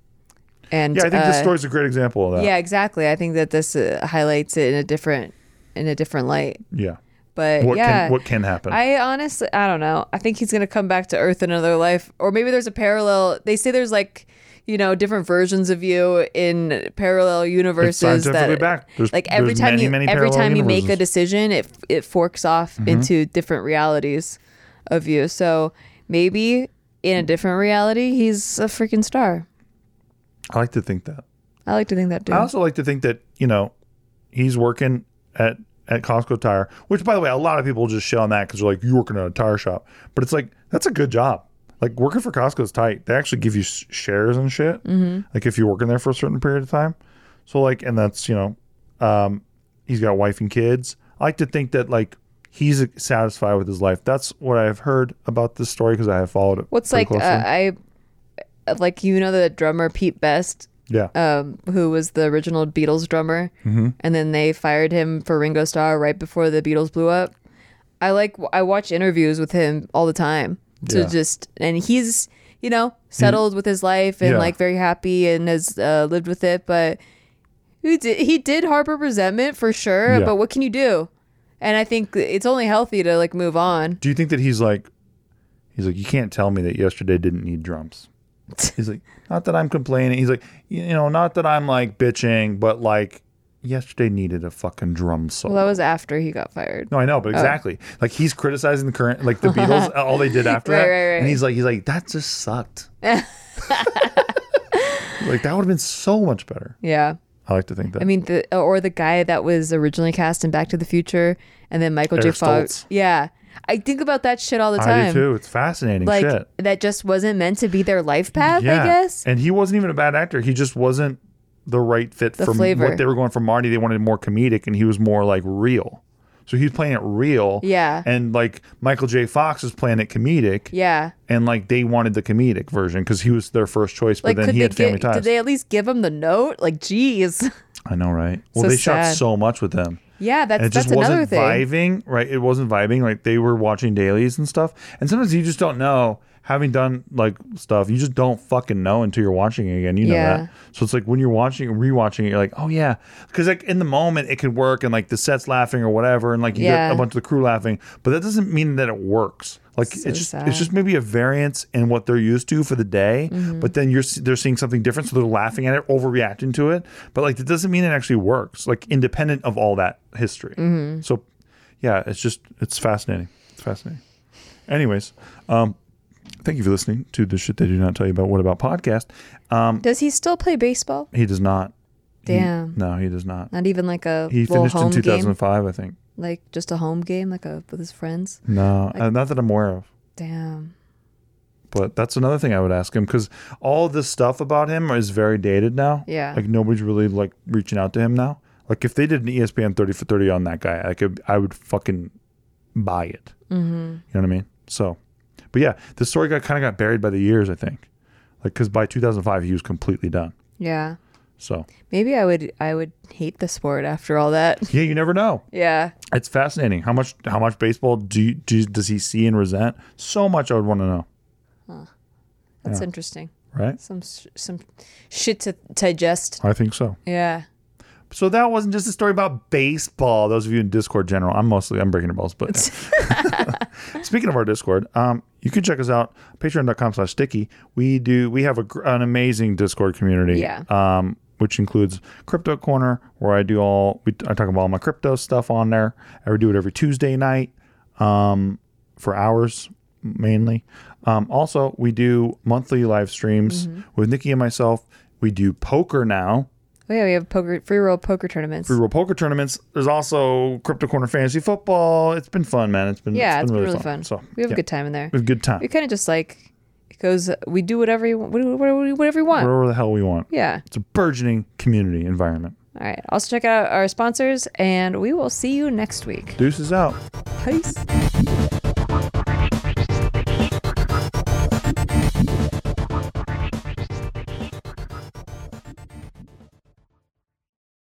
and yeah, I think uh, this story's a great example of that. Yeah, exactly. I think that this uh, highlights it in a different in a different light. Yeah. But what yeah, can, what can happen? I honestly, I don't know. I think he's gonna come back to Earth in another life, or maybe there's a parallel. They say there's like, you know, different versions of you in parallel universes that back. like every time many, you many every time you universes. make a decision, it it forks off mm-hmm. into different realities of you. So maybe in a different reality, he's a freaking star. I like to think that. I like to think that too. I also like to think that, you know, he's working at at Costco Tire, which by the way, a lot of people just shit on that because they're like, you're working at a tire shop, but it's like, that's a good job. Like, working for Costco is tight. They actually give you sh- shares and shit. Mm-hmm. Like, if you're working there for a certain period of time. So, like, and that's, you know, um, he's got a wife and kids. I like to think that, like, he's satisfied with his life. That's what I've heard about this story because I have followed it. What's like, uh, I, like, you know, the drummer Pete Best? Yeah. Um, who was the original Beatles drummer. Mm-hmm. And then they fired him for Ringo Starr right before the Beatles blew up. I like, I watch interviews with him all the time. To yeah. just, and he's, you know, settled he, with his life and yeah. like very happy and has uh, lived with it. But he did, he did harbor resentment for sure. Yeah. But what can you do? And I think it's only healthy to like move on. Do you think that he's like, he's like, you can't tell me that yesterday didn't need drums. He's like, not that I'm complaining. He's like, you know, not that I'm like bitching, but like yesterday needed a fucking drum solo. Well, that was after he got fired. No, I know, but exactly. Oh. Like he's criticizing the current, like the Beatles, all they did after right, that. Right, right. And he's like, he's like, that just sucked. Like that would have been so much better. Yeah. I like to think that. I mean, the or the guy that was originally cast in Back to the Future, and then Michael Eric J. Fox. Yeah. I think about that shit all the time. I do too. It's fascinating like, shit. That just wasn't meant to be their life path, yeah. I guess. And he wasn't even a bad actor. He just wasn't the right fit the for flavor. What they were going for. Marty, they wanted more comedic, and he was more like real. So he was playing it real. Yeah. And like Michael J. Fox was playing it comedic. Yeah. And like they wanted the comedic version because he was their first choice, but like, then he had family get, ties. Did they at least give him the note? Like, geez. I know, right? Well, so they sad. Shot so much with them. Yeah, that's, and it just that's wasn't another thing. Vibing, right? It wasn't vibing. Like they were watching dailies and stuff. And sometimes you just don't know. Having done like stuff, you just don't fucking know until you're watching it again. You know yeah. that. So it's like when you're watching and rewatching it, you're like, oh yeah, because like in the moment it could work and like the set's laughing or whatever, and like you yeah. get a bunch of the crew laughing, but that doesn't mean that it works. Like so it's just sad. It's just maybe a variance in what they're used to for the day, mm-hmm. but then you're they're seeing something different, so they're laughing at it, overreacting to it, but like that doesn't mean it actually works. Like independent of all that history. Mm-hmm. So yeah, it's just it's fascinating. It's fascinating. Anyways, um. Thank you for listening to The Shit They Do Not Tell You About What About Podcast. Um, does he still play baseball? He does not. Damn. He, no, he does not. Not even like a He finished home in two thousand five, game? I think. Like just a home game, like a with his friends? No, like, not that I'm aware of. Damn. But that's another thing I would ask him, because all this stuff about him is very dated now. Yeah. Like nobody's really like reaching out to him now. Like if they did an E S P N thirty for thirty on that guy, I could, I would fucking buy it. Mm-hmm. You know what I mean? So... But yeah, the story got kind of got buried by the years, I think, like because by two thousand five he was completely done. Yeah. So maybe I would I would hate the sport after all that. Yeah, you never know. Yeah. It's fascinating how much how much baseball do, you, do does he see and resent? So much I would want to know. Huh. That's yeah. interesting. Right. Some some shit to digest. I think so. Yeah. So that wasn't just a story about baseball. Those of you in Discord general, I'm mostly, I'm breaking your balls. But speaking of our Discord, um, you can check us out, patreon.com slash sticky. We do, we have a, an amazing Discord community, yeah. um, which includes Crypto Corner, where I do all, we, I talk about all my crypto stuff on there. I do it every Tuesday night um, for hours mainly. Um, also, we do monthly live streams mm-hmm. with Nikki and myself. We do poker now. Oh, yeah, we have poker, free roll poker tournaments. Free roll poker tournaments. There's also Crypto Corner Fantasy Football. It's been fun, man. It's been yeah, it's been, it's been really, really fun. fun. So we have yeah. a good time in there. We have a good time. We kind of just like it goes. We do whatever you whatever whatever you want. Whatever the hell we want. Yeah, it's a burgeoning community environment. All right. Also check out our sponsors, and we will see you next week. Deuces out. Peace.